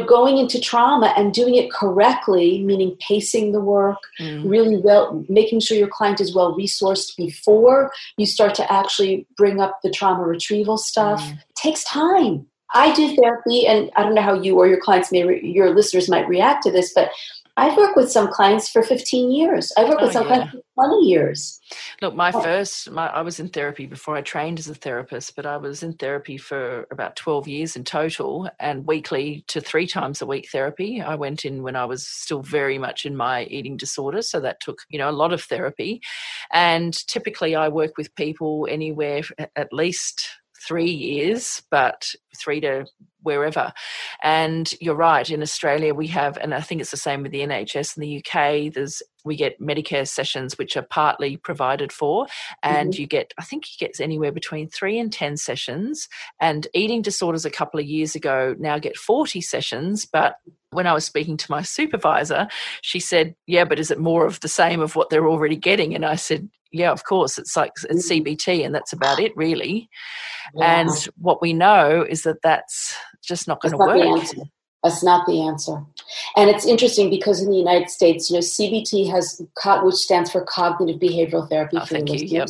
going into trauma and doing it correctly, meaning pacing the work, really well, making sure your client is well-resourced before you start to actually bring up the trauma retrieval stuff, takes time. I do therapy, and I don't know how you or your clients your listeners might react to this, but I've worked with some clients for 15 years. I've worked with some clients for 20 years. Look, I was in therapy before I trained as a therapist, but I was in therapy for about 12 years in total, and weekly to 3 times a week therapy. I went in when I was still very much in my eating disorder, so that took, a lot of therapy. And typically I work with people anywhere at least 3 years, but 3 to wherever. And you're right, in Australia we have, and I think it's the same with the NHS in the UK, we get Medicare sessions which are partly provided for, and you get anywhere between 3 and 10 sessions, and eating disorders a couple of years ago now get 40 sessions. But when I was speaking to my supervisor, she said, yeah, but is it more of the same of what they're already getting? And I said, yeah, of course, it's CBT and that's about it really. Yeah. And what we know is that that's just not going to work. That's not the answer. And it's interesting because in the United States, CBT has, which stands for cognitive behavioral therapy. Oh, thank you. Yep.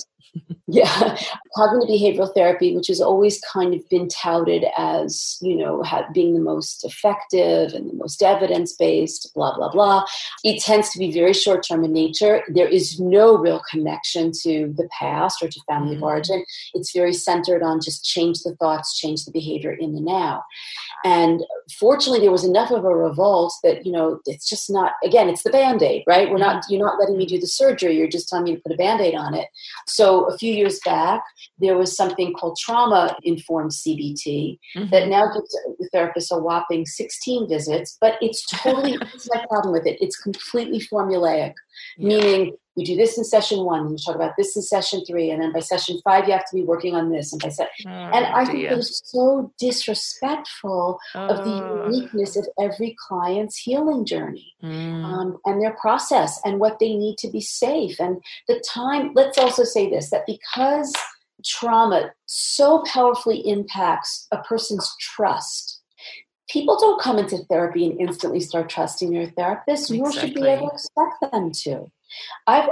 Yeah. Cognitive behavioral therapy, which has always kind of been touted as, being the most effective and the most evidence-based, blah, blah, blah. It tends to be very short-term in nature. There is no real connection to the past or to family of origin. It's very centered on just change the thoughts, change the behavior in the now. And fortunately, there was enough of a revolt that, it's just not, again, it's the Band-Aid, right? You're not letting me do the surgery. You're just telling me to put a Band-Aid on it. So a few years back, there was something called trauma-informed CBT that now gives the therapist a whopping 16 visits, but it's totally, that's my problem with it. It's completely formulaic, meaning you do this in session 1, and you talk about this in session 3, and then by session 5, you have to be working on this. I think it was so disrespectful of the uniqueness of every client's healing journey and their process and what they need to be safe. And the time, let's also say this, that because trauma so powerfully impacts a person's trust, people don't come into therapy and instantly start trusting their therapist, nor should we ever expect them to. I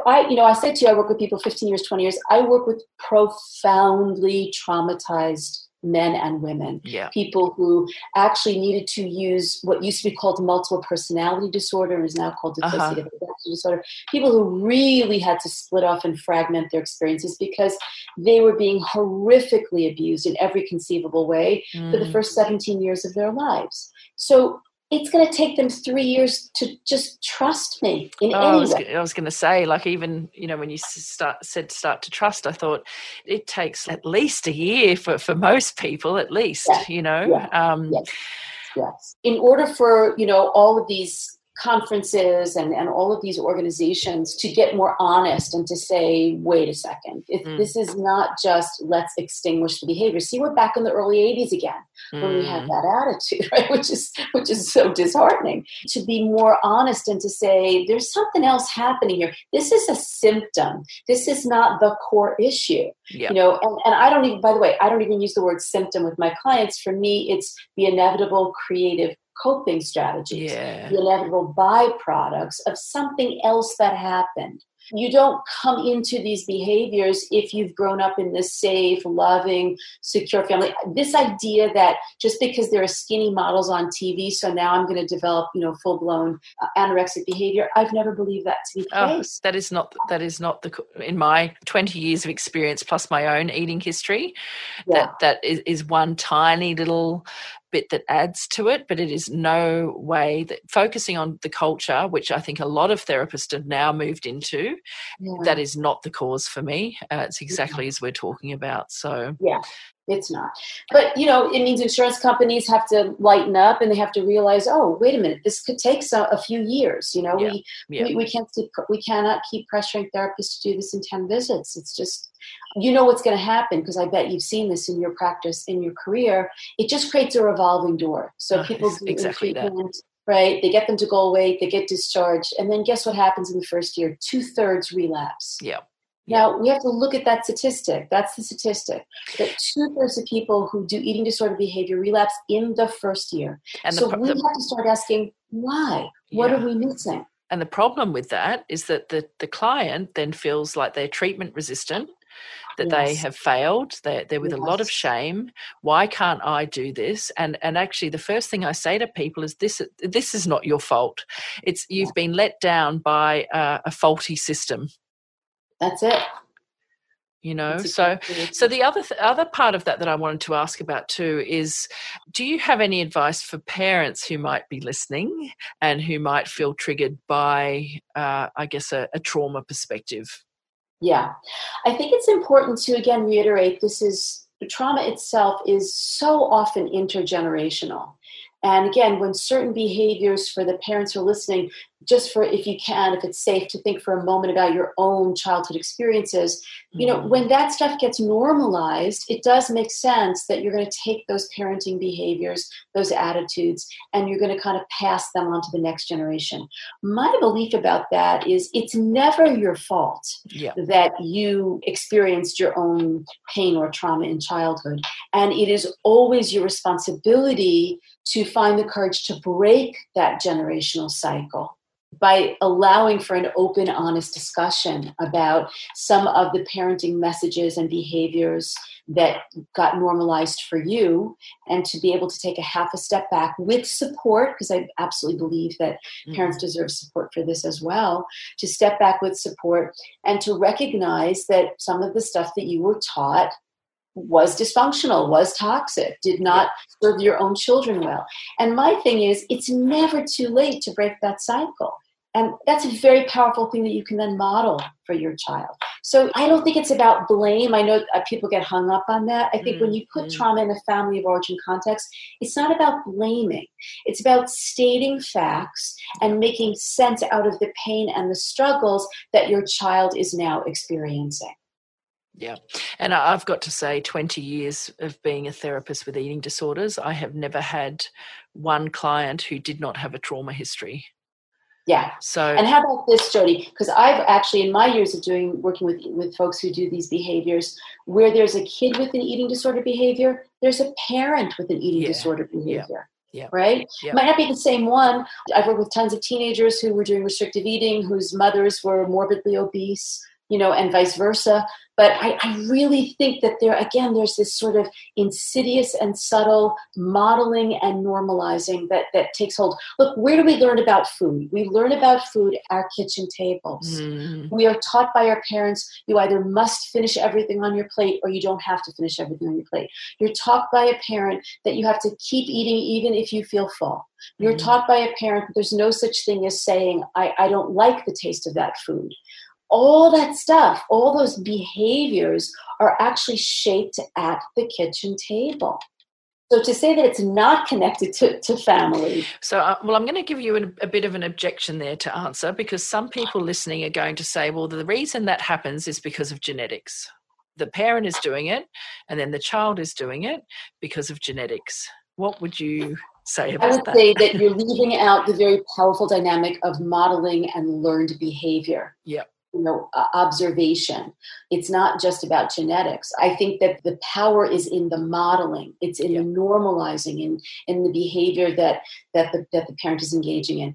said to you, I work with people 15 years, 20 years. I work with profoundly traumatized men and women, people who actually needed to use what used to be called multiple personality disorder and is now called dissociative identity disorder, people who really had to split off and fragment their experiences because they were being horrifically abused in every conceivable way for the first 17 years of their lives. So it's going to take them 3 years to just trust me in any way. I was going to say, even, when you start to trust, I thought it takes at least a year for most people, at least, Yes. In order for, all of these conferences and all of these organizations to get more honest and to say, wait a second, if this is not just let's extinguish the behavior. See, we're back in the early 80s again when we have that attitude, right? Which is so disheartening. To be more honest and to say, there's something else happening here. This is a symptom. This is not the core issue. Yep. You know, and I don't even, by the way, I don't even use the word symptom with my clients. For me, it's the inevitable creative coping strategies, the inevitable byproducts of something else that happened. You don't come into these behaviors if you've grown up in this safe, loving, secure family. This idea that just because there are skinny models on TV, so now I'm going to develop, you know, full-blown anorexic behavior. I've never believed that to be the case. That is not the, in my 20 years of experience plus my own eating history, that is one tiny little bit that adds to it, but it is no way that focusing on the culture, which I think a lot of therapists have now moved into, that is not the cause for me. It's exactly as we're talking about. So it's not. But, you know, it means insurance companies have to lighten up and they have to realize, oh, wait a minute, this could take a few years. You know, we cannot keep pressuring therapists to do this in 10 visits. It's just, you know what's going to happen, because I bet you've seen this in your practice, in your career. It just creates a revolving door. So people do exactly treatment, right? They get them to go away, they get discharged. And then guess what happens in the first year? 2/3 relapse. Yeah. Now, we have to look at that statistic. That's the statistic. That 2/3 of people who do eating disorder behavior relapse in the first year. And so we have to start asking, why? What are we missing? And the problem with that is that the client then feels like they're treatment resistant, that they have failed, they're with a lot of shame. Why can't I do this? And actually the first thing I say to people is this is not your fault. It's you've been let down by a faulty system. That's it. You know, so the other part of that I wanted to ask about too is, do you have any advice for parents who might be listening and who might feel triggered by, I guess, a trauma perspective? Yeah, I think it's important to, again, reiterate trauma itself is so often intergenerational. And again, when certain behaviors, for the parents who are listening, just for, if you can, if it's safe to think for a moment about your own childhood experiences, you know, when that stuff gets normalized, it does make sense that you're going to take those parenting behaviors, those attitudes, and you're going to kind of pass them on to the next generation. My belief about that is it's never your fault that you experienced your own pain or trauma in childhood. And it is always your responsibility to find the courage to break that generational cycle by allowing for an open, honest discussion about some of the parenting messages and behaviors that got normalized for you, and to be able to take a half a step back with support, because I absolutely believe that parents deserve support for this as well, to step back with support and to recognize that some of the stuff that you were taught was dysfunctional, was toxic, did not serve your own children well. And my thing is, it's never too late to break that cycle. And that's a very powerful thing that you can then model for your child. So I don't think it's about blame. I know people get hung up on that. I think when you put trauma in the family of origin context, it's not about blaming. It's about stating facts and making sense out of the pain and the struggles that your child is now experiencing. Yeah. And I've got to say, 20 years of being a therapist with eating disorders, I have never had one client who did not have a trauma history. Yeah. So, and how about this, Jodie? Because I've actually, in my years of working with folks who do these behaviors, where there's a kid with an eating disorder behavior, there's a parent with an eating disorder behavior. Yeah. Yeah. Right? Yeah. Might not be the same one. I've worked with tons of teenagers who were doing restrictive eating, whose mothers were morbidly obese, you know, and vice versa. But I really think that there's this sort of insidious and subtle modeling and normalizing that takes hold. Look, where do we learn about food? We learn about food at our kitchen tables. We are taught by our parents, you either must finish everything on your plate or you don't have to finish everything on your plate. You're taught by a parent that you have to keep eating even if you feel full. You're taught by a parent that there's no such thing as saying, I don't like the taste of that food. All that stuff, all those behaviors are actually shaped at the kitchen table. So to say that it's not connected to family. So, well, I'm going to give you a bit of an objection there to answer, because some people listening are going to say, well, the reason that happens is because of genetics. The parent is doing it and then the child is doing it because of genetics. What would you say about that? I would say that you're leaving out the very powerful dynamic of modeling and learned behavior. Yep. Observation. It's not just about genetics. I think that the power is in the modeling. It's in the normalizing and in the behavior that the parent is engaging in.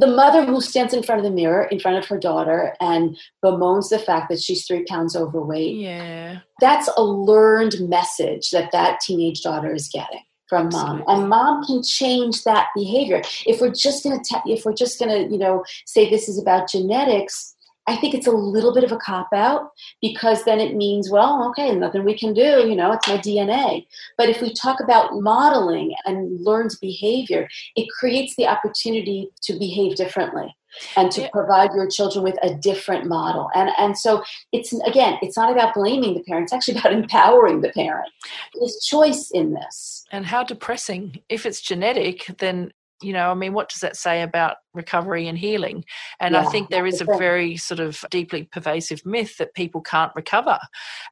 The mother who stands in front of the mirror, in front of her daughter, and bemoans the fact that she's 3 pounds overweight. Yeah, that's a learned message that teenage daughter is getting from mom. Absolutely. And mom can change that behavior. If we're just going to, say this is about genetics, I think it's a little bit of a cop-out, because then it means, well, okay, nothing we can do, it's my DNA. But if we talk about modeling and learned behavior, it creates the opportunity to behave differently and to provide your children with a different model. And so it's not about blaming the parent. It's actually about empowering the parent. There's choice in this. And how depressing. If it's genetic, then what does that say about recovery and healing? And I think there is a very sort of deeply pervasive myth that people can't recover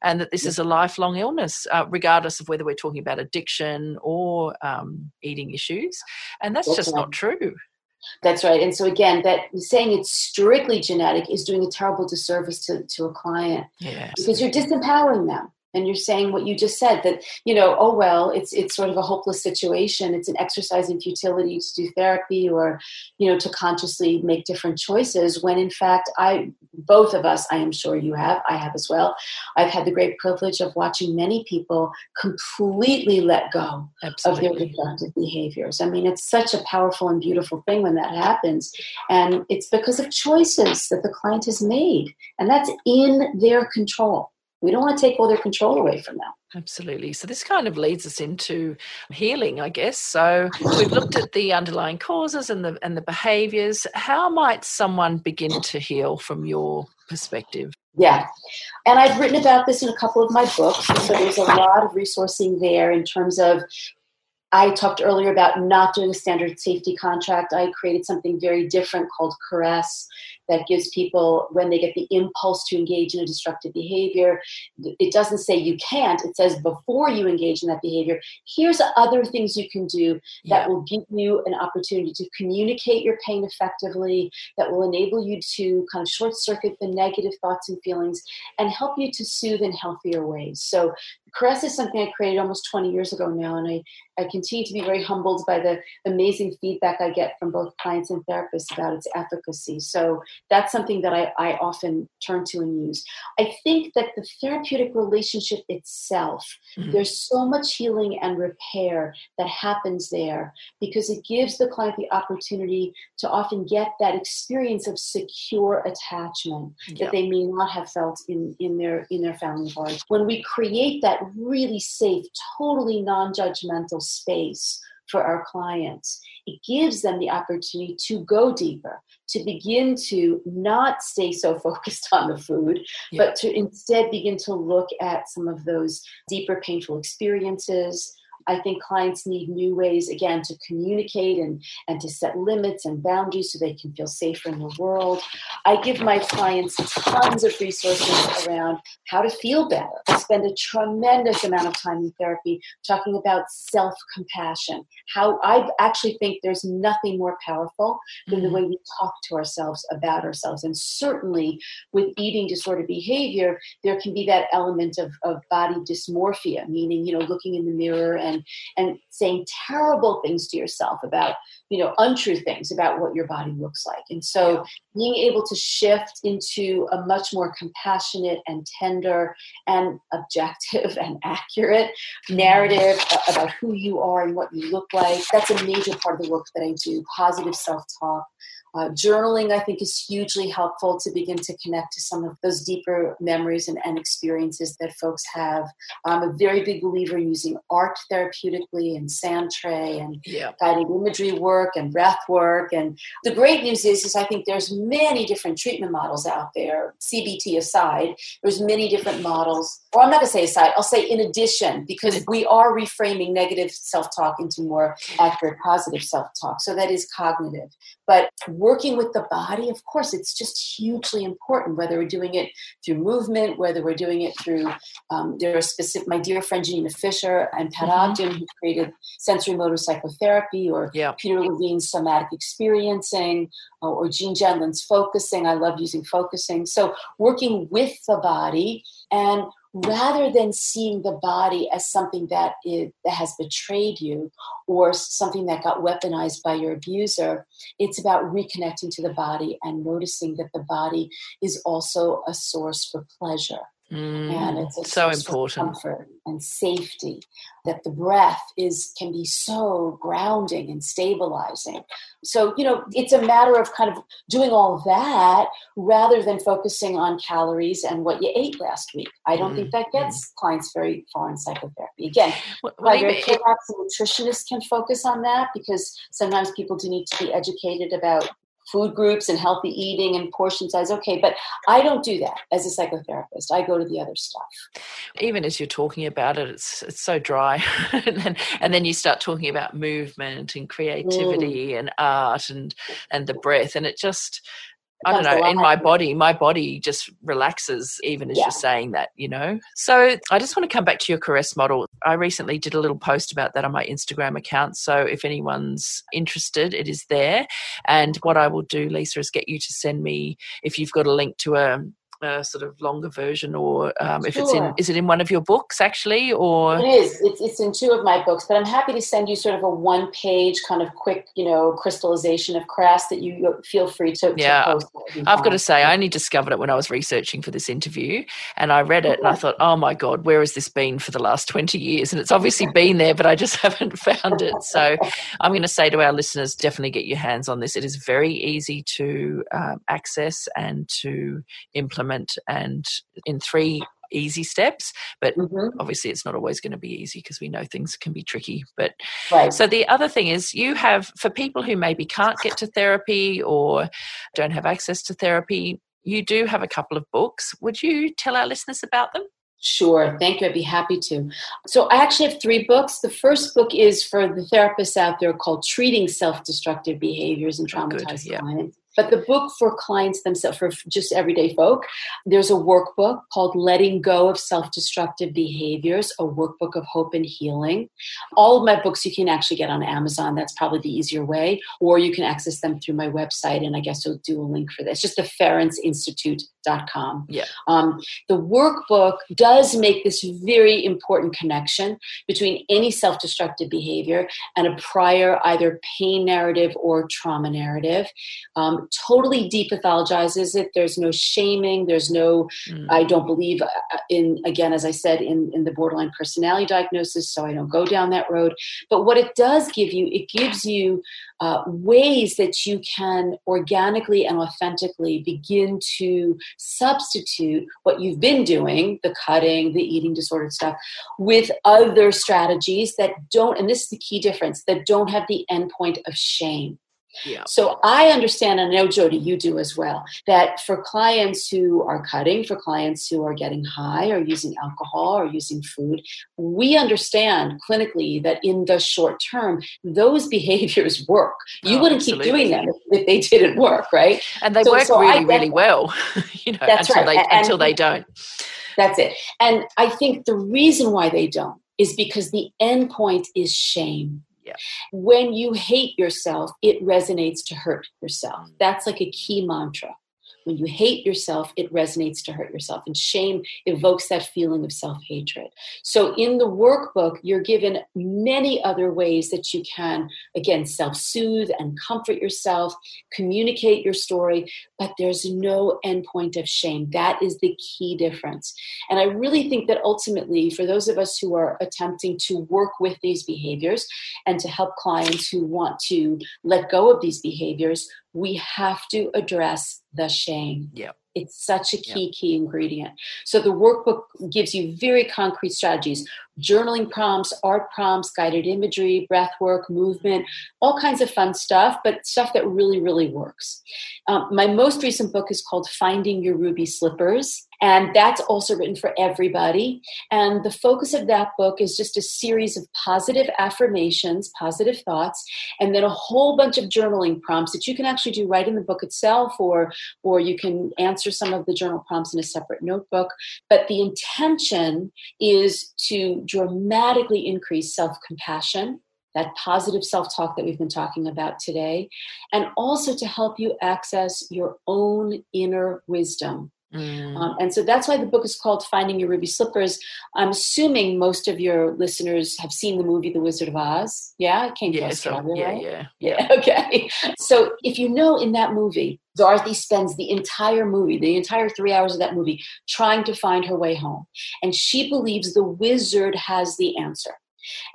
and that this is a lifelong illness, regardless of whether we're talking about addiction or eating issues. And that's just not true. That's right. And so, again, that saying it's strictly genetic is doing a terrible disservice to a client, because you're disempowering them. And you're saying what you just said, that, it's sort of a hopeless situation. It's an exercise in futility to do therapy or, to consciously make different choices, when in fact I am sure you have, I have as well. I've had the great privilege of watching many people completely let go of their destructive behaviors. I mean, it's such a powerful and beautiful thing when that happens. And it's because of choices that the client has made. And that's in their control. We don't want to take all their control away from them. Absolutely. So this kind of leads us into healing, I guess. So we've looked at the underlying causes and the behaviours. How might someone begin to heal from your perspective? Yeah. And I've written about this in a couple of my books. So there's a lot of resourcing there in terms of, I talked earlier about not doing a standard safety contract. I created something very different called CARESS that gives people, when they get the impulse to engage in a destructive behavior, it doesn't say you can't. It says before you engage in that behavior, here's other things you can do that will give you an opportunity to communicate your pain effectively, that will enable you to kind of short circuit the negative thoughts and feelings and help you to soothe in healthier ways. So CARESS is something I created almost 20 years ago now, and I continue to be very humbled by the amazing feedback I get from both clients and therapists about its efficacy. So that's something that I often turn to and use. I think that the therapeutic relationship itself, there's so much healing and repair that happens there, because it gives the client the opportunity to often get that experience of secure attachment that they may not have felt in their family of origin. When we create that really safe, totally non-judgmental space for our clients, it gives them the opportunity to go deeper, to begin to not stay so focused on the food, but to instead begin to look at some of those deeper painful experiences. I think clients need new ways, again, to communicate and to set limits and boundaries so they can feel safer in the world. I give my clients tons of resources around how to feel better. I spend a tremendous amount of time in therapy talking about self-compassion, how I actually think there's nothing more powerful than the way we talk to ourselves about ourselves. And certainly with eating disorder behavior, there can be that element of body dysmorphia, meaning, looking in the mirror and saying terrible things to yourself about, untrue things about what your body looks like. And so being able to shift into a much more compassionate and tender and objective and accurate narrative about who you are and what you look like, that's a major part of the work that I do. Positive self-talk. Journaling, I think, is hugely helpful to begin to connect to some of those deeper memories and experiences that folks have. I'm a very big believer in using art therapeutically and Santré and guided imagery work and breath work. And the great news is I think there's many different treatment models out there, CBT aside. There's many different models or I'm not going to say aside, I'll say in addition, because we are reframing negative self-talk into more accurate positive self-talk. So that is cognitive. But working with the body, of course, it's just hugely important, whether we're doing it through movement, whether we're doing it through, there are specific, my dear friend Janina Fisher and Pat Ogden, who created sensory motor psychotherapy, or Peter Levine's somatic experiencing, or Gene Genlin's focusing. I love using focusing. So working with the body, and rather than seeing the body as something that has betrayed you or something that got weaponized by your abuser, it's about reconnecting to the body and noticing that the body is also a source for pleasure. And it's a so important comfort and safety, that the breath can be so grounding and stabilizing. So, it's a matter of kind of doing all that rather than focusing on calories and what you ate last week. I don't think that gets clients very far in psychotherapy. Again, perhaps the nutritionist can focus on that, because sometimes people do need to be educated about food groups and healthy eating and portion size. Okay, but I don't do that as a psychotherapist. I go to the other stuff. Even as you're talking about it, it's so dry. and then you start talking about movement and creativity and art and the breath. And it just, I don't know, in my body just relaxes even as you're saying that, So I just want to come back to your CARESS model. I recently did a little post about that on my Instagram account. So if anyone's interested, it is there. And what I will do, Lisa, is get you to send me, if you've got a link to a sort of longer version, or if it's in, is it in one of your books actually? Or it is. It's in two of my books, but I'm happy to send you sort of a one-page kind of quick, crystallization of CARESS that you feel free to post. I've got to say, I only discovered it when I was researching for this interview, and I read it and I thought, oh my God, where has this been for the last 20 years? And it's obviously been there, but I just haven't found it. So I'm going to say to our listeners, definitely get your hands on this. It is very easy to access and to implement, and in 3 easy steps, but obviously it's not always going to be easy because we know things can be tricky. But so the other thing is, you have, for people who maybe can't get to therapy or don't have access to therapy, you do have a couple of books. Would you tell our listeners about them? Sure. Thank you. I'd be happy to. So I actually have 3 books. The first book is for the therapists out there, called Treating Self-Destructive Behaviors and Traumatized Clients. But the book for clients themselves, for just everyday folk, there's a workbook called Letting Go of Self-Destructive Behaviors, a workbook of hope and healing. All of my books you can actually get on Amazon. That's probably the easier way. Or you can access them through my website, and I guess I'll do a link for this. Just theferenceinstitute.com. Yeah. The workbook does make this very important connection between any self-destructive behavior and a prior either pain narrative or trauma narrative. Totally depathologizes it. There's no shaming. There's no, I don't believe in, again, as I said, in the borderline personality diagnosis, so I don't go down that road. But what it does give you, it gives you ways that you can organically and authentically begin to substitute what you've been doing, the cutting, the eating disordered stuff, with other strategies that don't, and this is the key difference, that don't have the endpoint of shame. Yeah. So I understand, and I know, Jodie, you do as well, that for clients who are cutting, for clients who are getting high or using alcohol or using food, we understand clinically that in the short term, those behaviors work. You wouldn't absolutely keep doing them if they didn't work, right? And they work really, really well, that's until until they don't. That's it. And I think the reason why they don't is because the end point is shame. Yeah. When you hate yourself, it resonates to hurt yourself. That's like a key mantra. When you hate yourself, it resonates to hurt yourself. And shame evokes that feeling of self-hatred. So in the workbook, you're given many other ways that you can, again, self-soothe and comfort yourself, communicate your story, but there's no endpoint of shame. That is the key difference. And I really think that ultimately, for those of us who are attempting to work with these behaviors and to help clients who want to let go of these behaviors, we have to address the shame. Yeah. It's such a key ingredient. So the workbook gives you very concrete strategies. journaling prompts, art prompts, guided imagery, breath work, movement, all kinds of fun stuff, but stuff that really, really works. My most recent book is called Finding Your Ruby Slippers, and that's also written for everybody. And the focus of that book is just a series of positive affirmations, positive thoughts, and then a whole bunch of journaling prompts that you can actually do right in the book itself, or you can answer some of the journal prompts in a separate notebook. But the intention is to dramatically increase self-compassion, that positive self-talk that we've been talking about today, and also to help you access your own inner wisdom. And so that's why the book is called Finding Your Ruby Slippers. I'm assuming most of your listeners have seen the movie The Wizard of Oz. Yeah, it came to Australia, right? Yeah. Okay. So if you know, in that movie, Dorothy spends the entire movie, the entire 3 hours of that movie, trying to find her way home. And she believes the wizard has the answer.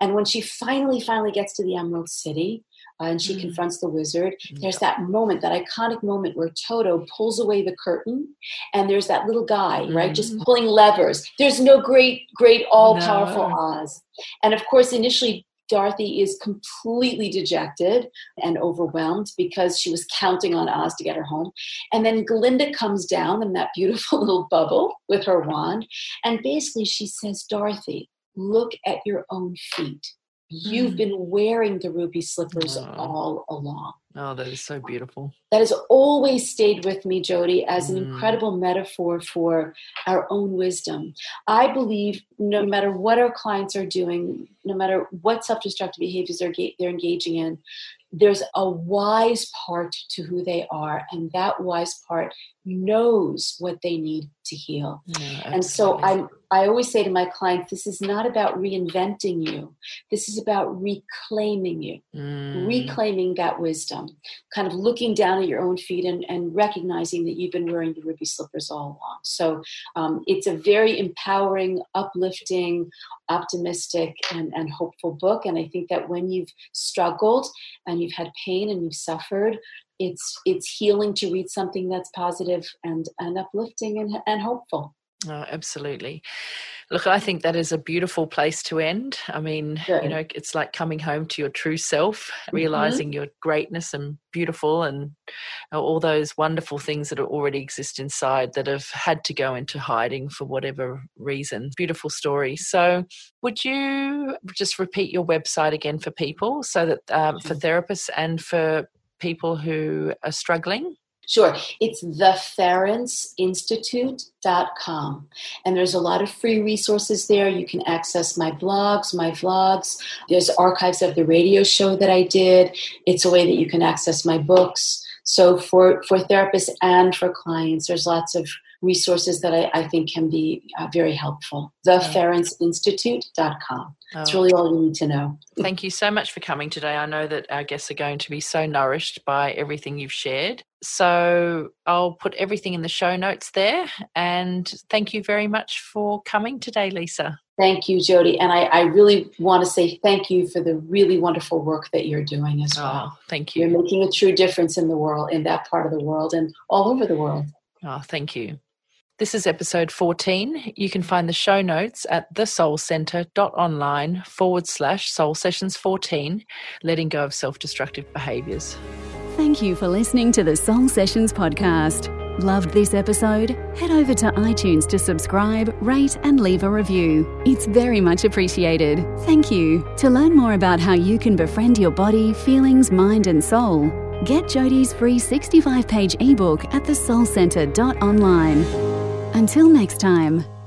And when she finally gets to the Emerald City, and she confronts the wizard, there's that moment, that iconic moment where Toto pulls away the curtain, and there's that little guy, right, just pulling levers. There's no great, all-powerful Oz. And of course, initially, Dorothy is completely dejected and overwhelmed because she was counting on Oz to get her home. And then Glinda comes down in that beautiful little bubble with her wand, and basically she says, Dorothy, look at your own feet. You've been wearing the ruby slippers all along. Oh, that is so beautiful. That has always stayed with me, Jodie, as an incredible metaphor for our own wisdom. I believe no matter what our clients are doing, no matter what self-destructive behaviors they're engaging in, there's a wise part to who they are, and that wise part knows what they need to heal. Yeah, and so I always say to my clients, this is not about reinventing you. This is about reclaiming you, reclaiming that wisdom, kind of looking down at your own feet and recognizing that you've been wearing the ruby slippers all along. So it's a very empowering, uplifting, optimistic, and hopeful book. And I think that when you've struggled and you've had pain and you've suffered, it's healing to read something that's positive and uplifting and hopeful. Oh, absolutely. Look, I think that is a beautiful place to end. I mean, you know, it's like coming home to your true self, realizing your greatness and beautiful and all those wonderful things that already exist inside that have had to go into hiding for whatever reason. Beautiful story. So would you just repeat your website again for people so that for therapists and for people who are struggling? Sure. It's theferenceinstitute.com. And there's a lot of free resources there. You can access my blogs, my vlogs. There's archives of the radio show that I did. It's a way that you can access my books. So for therapists and for clients, there's lots of resources that I think can be very helpful. theferenceinstitute.com. It's really all you need to know. Thank you so much for coming today. I know that our guests are going to be so nourished by everything you've shared. So I'll put everything in the show notes there. And thank you very much for coming today, Lisa. Thank you, Jodie. And I really want to say thank you for the really wonderful work that you're doing as well. Oh, thank you. You're making a true difference in the world, in that part of the world and all over the world. Oh, thank you. This is episode 14. You can find the show notes at thesoulcenter.online/Soul Sessions 14, Letting Go of Self-Destructive Behaviors. Thank you for listening to the Soul Sessions podcast. Loved this episode? Head over to iTunes to subscribe, rate, and leave a review. It's very much appreciated. Thank you. To learn more about how you can befriend your body, feelings, mind, and soul, get Jodie's free 65-page ebook at thesoulcenter.online. Until next time.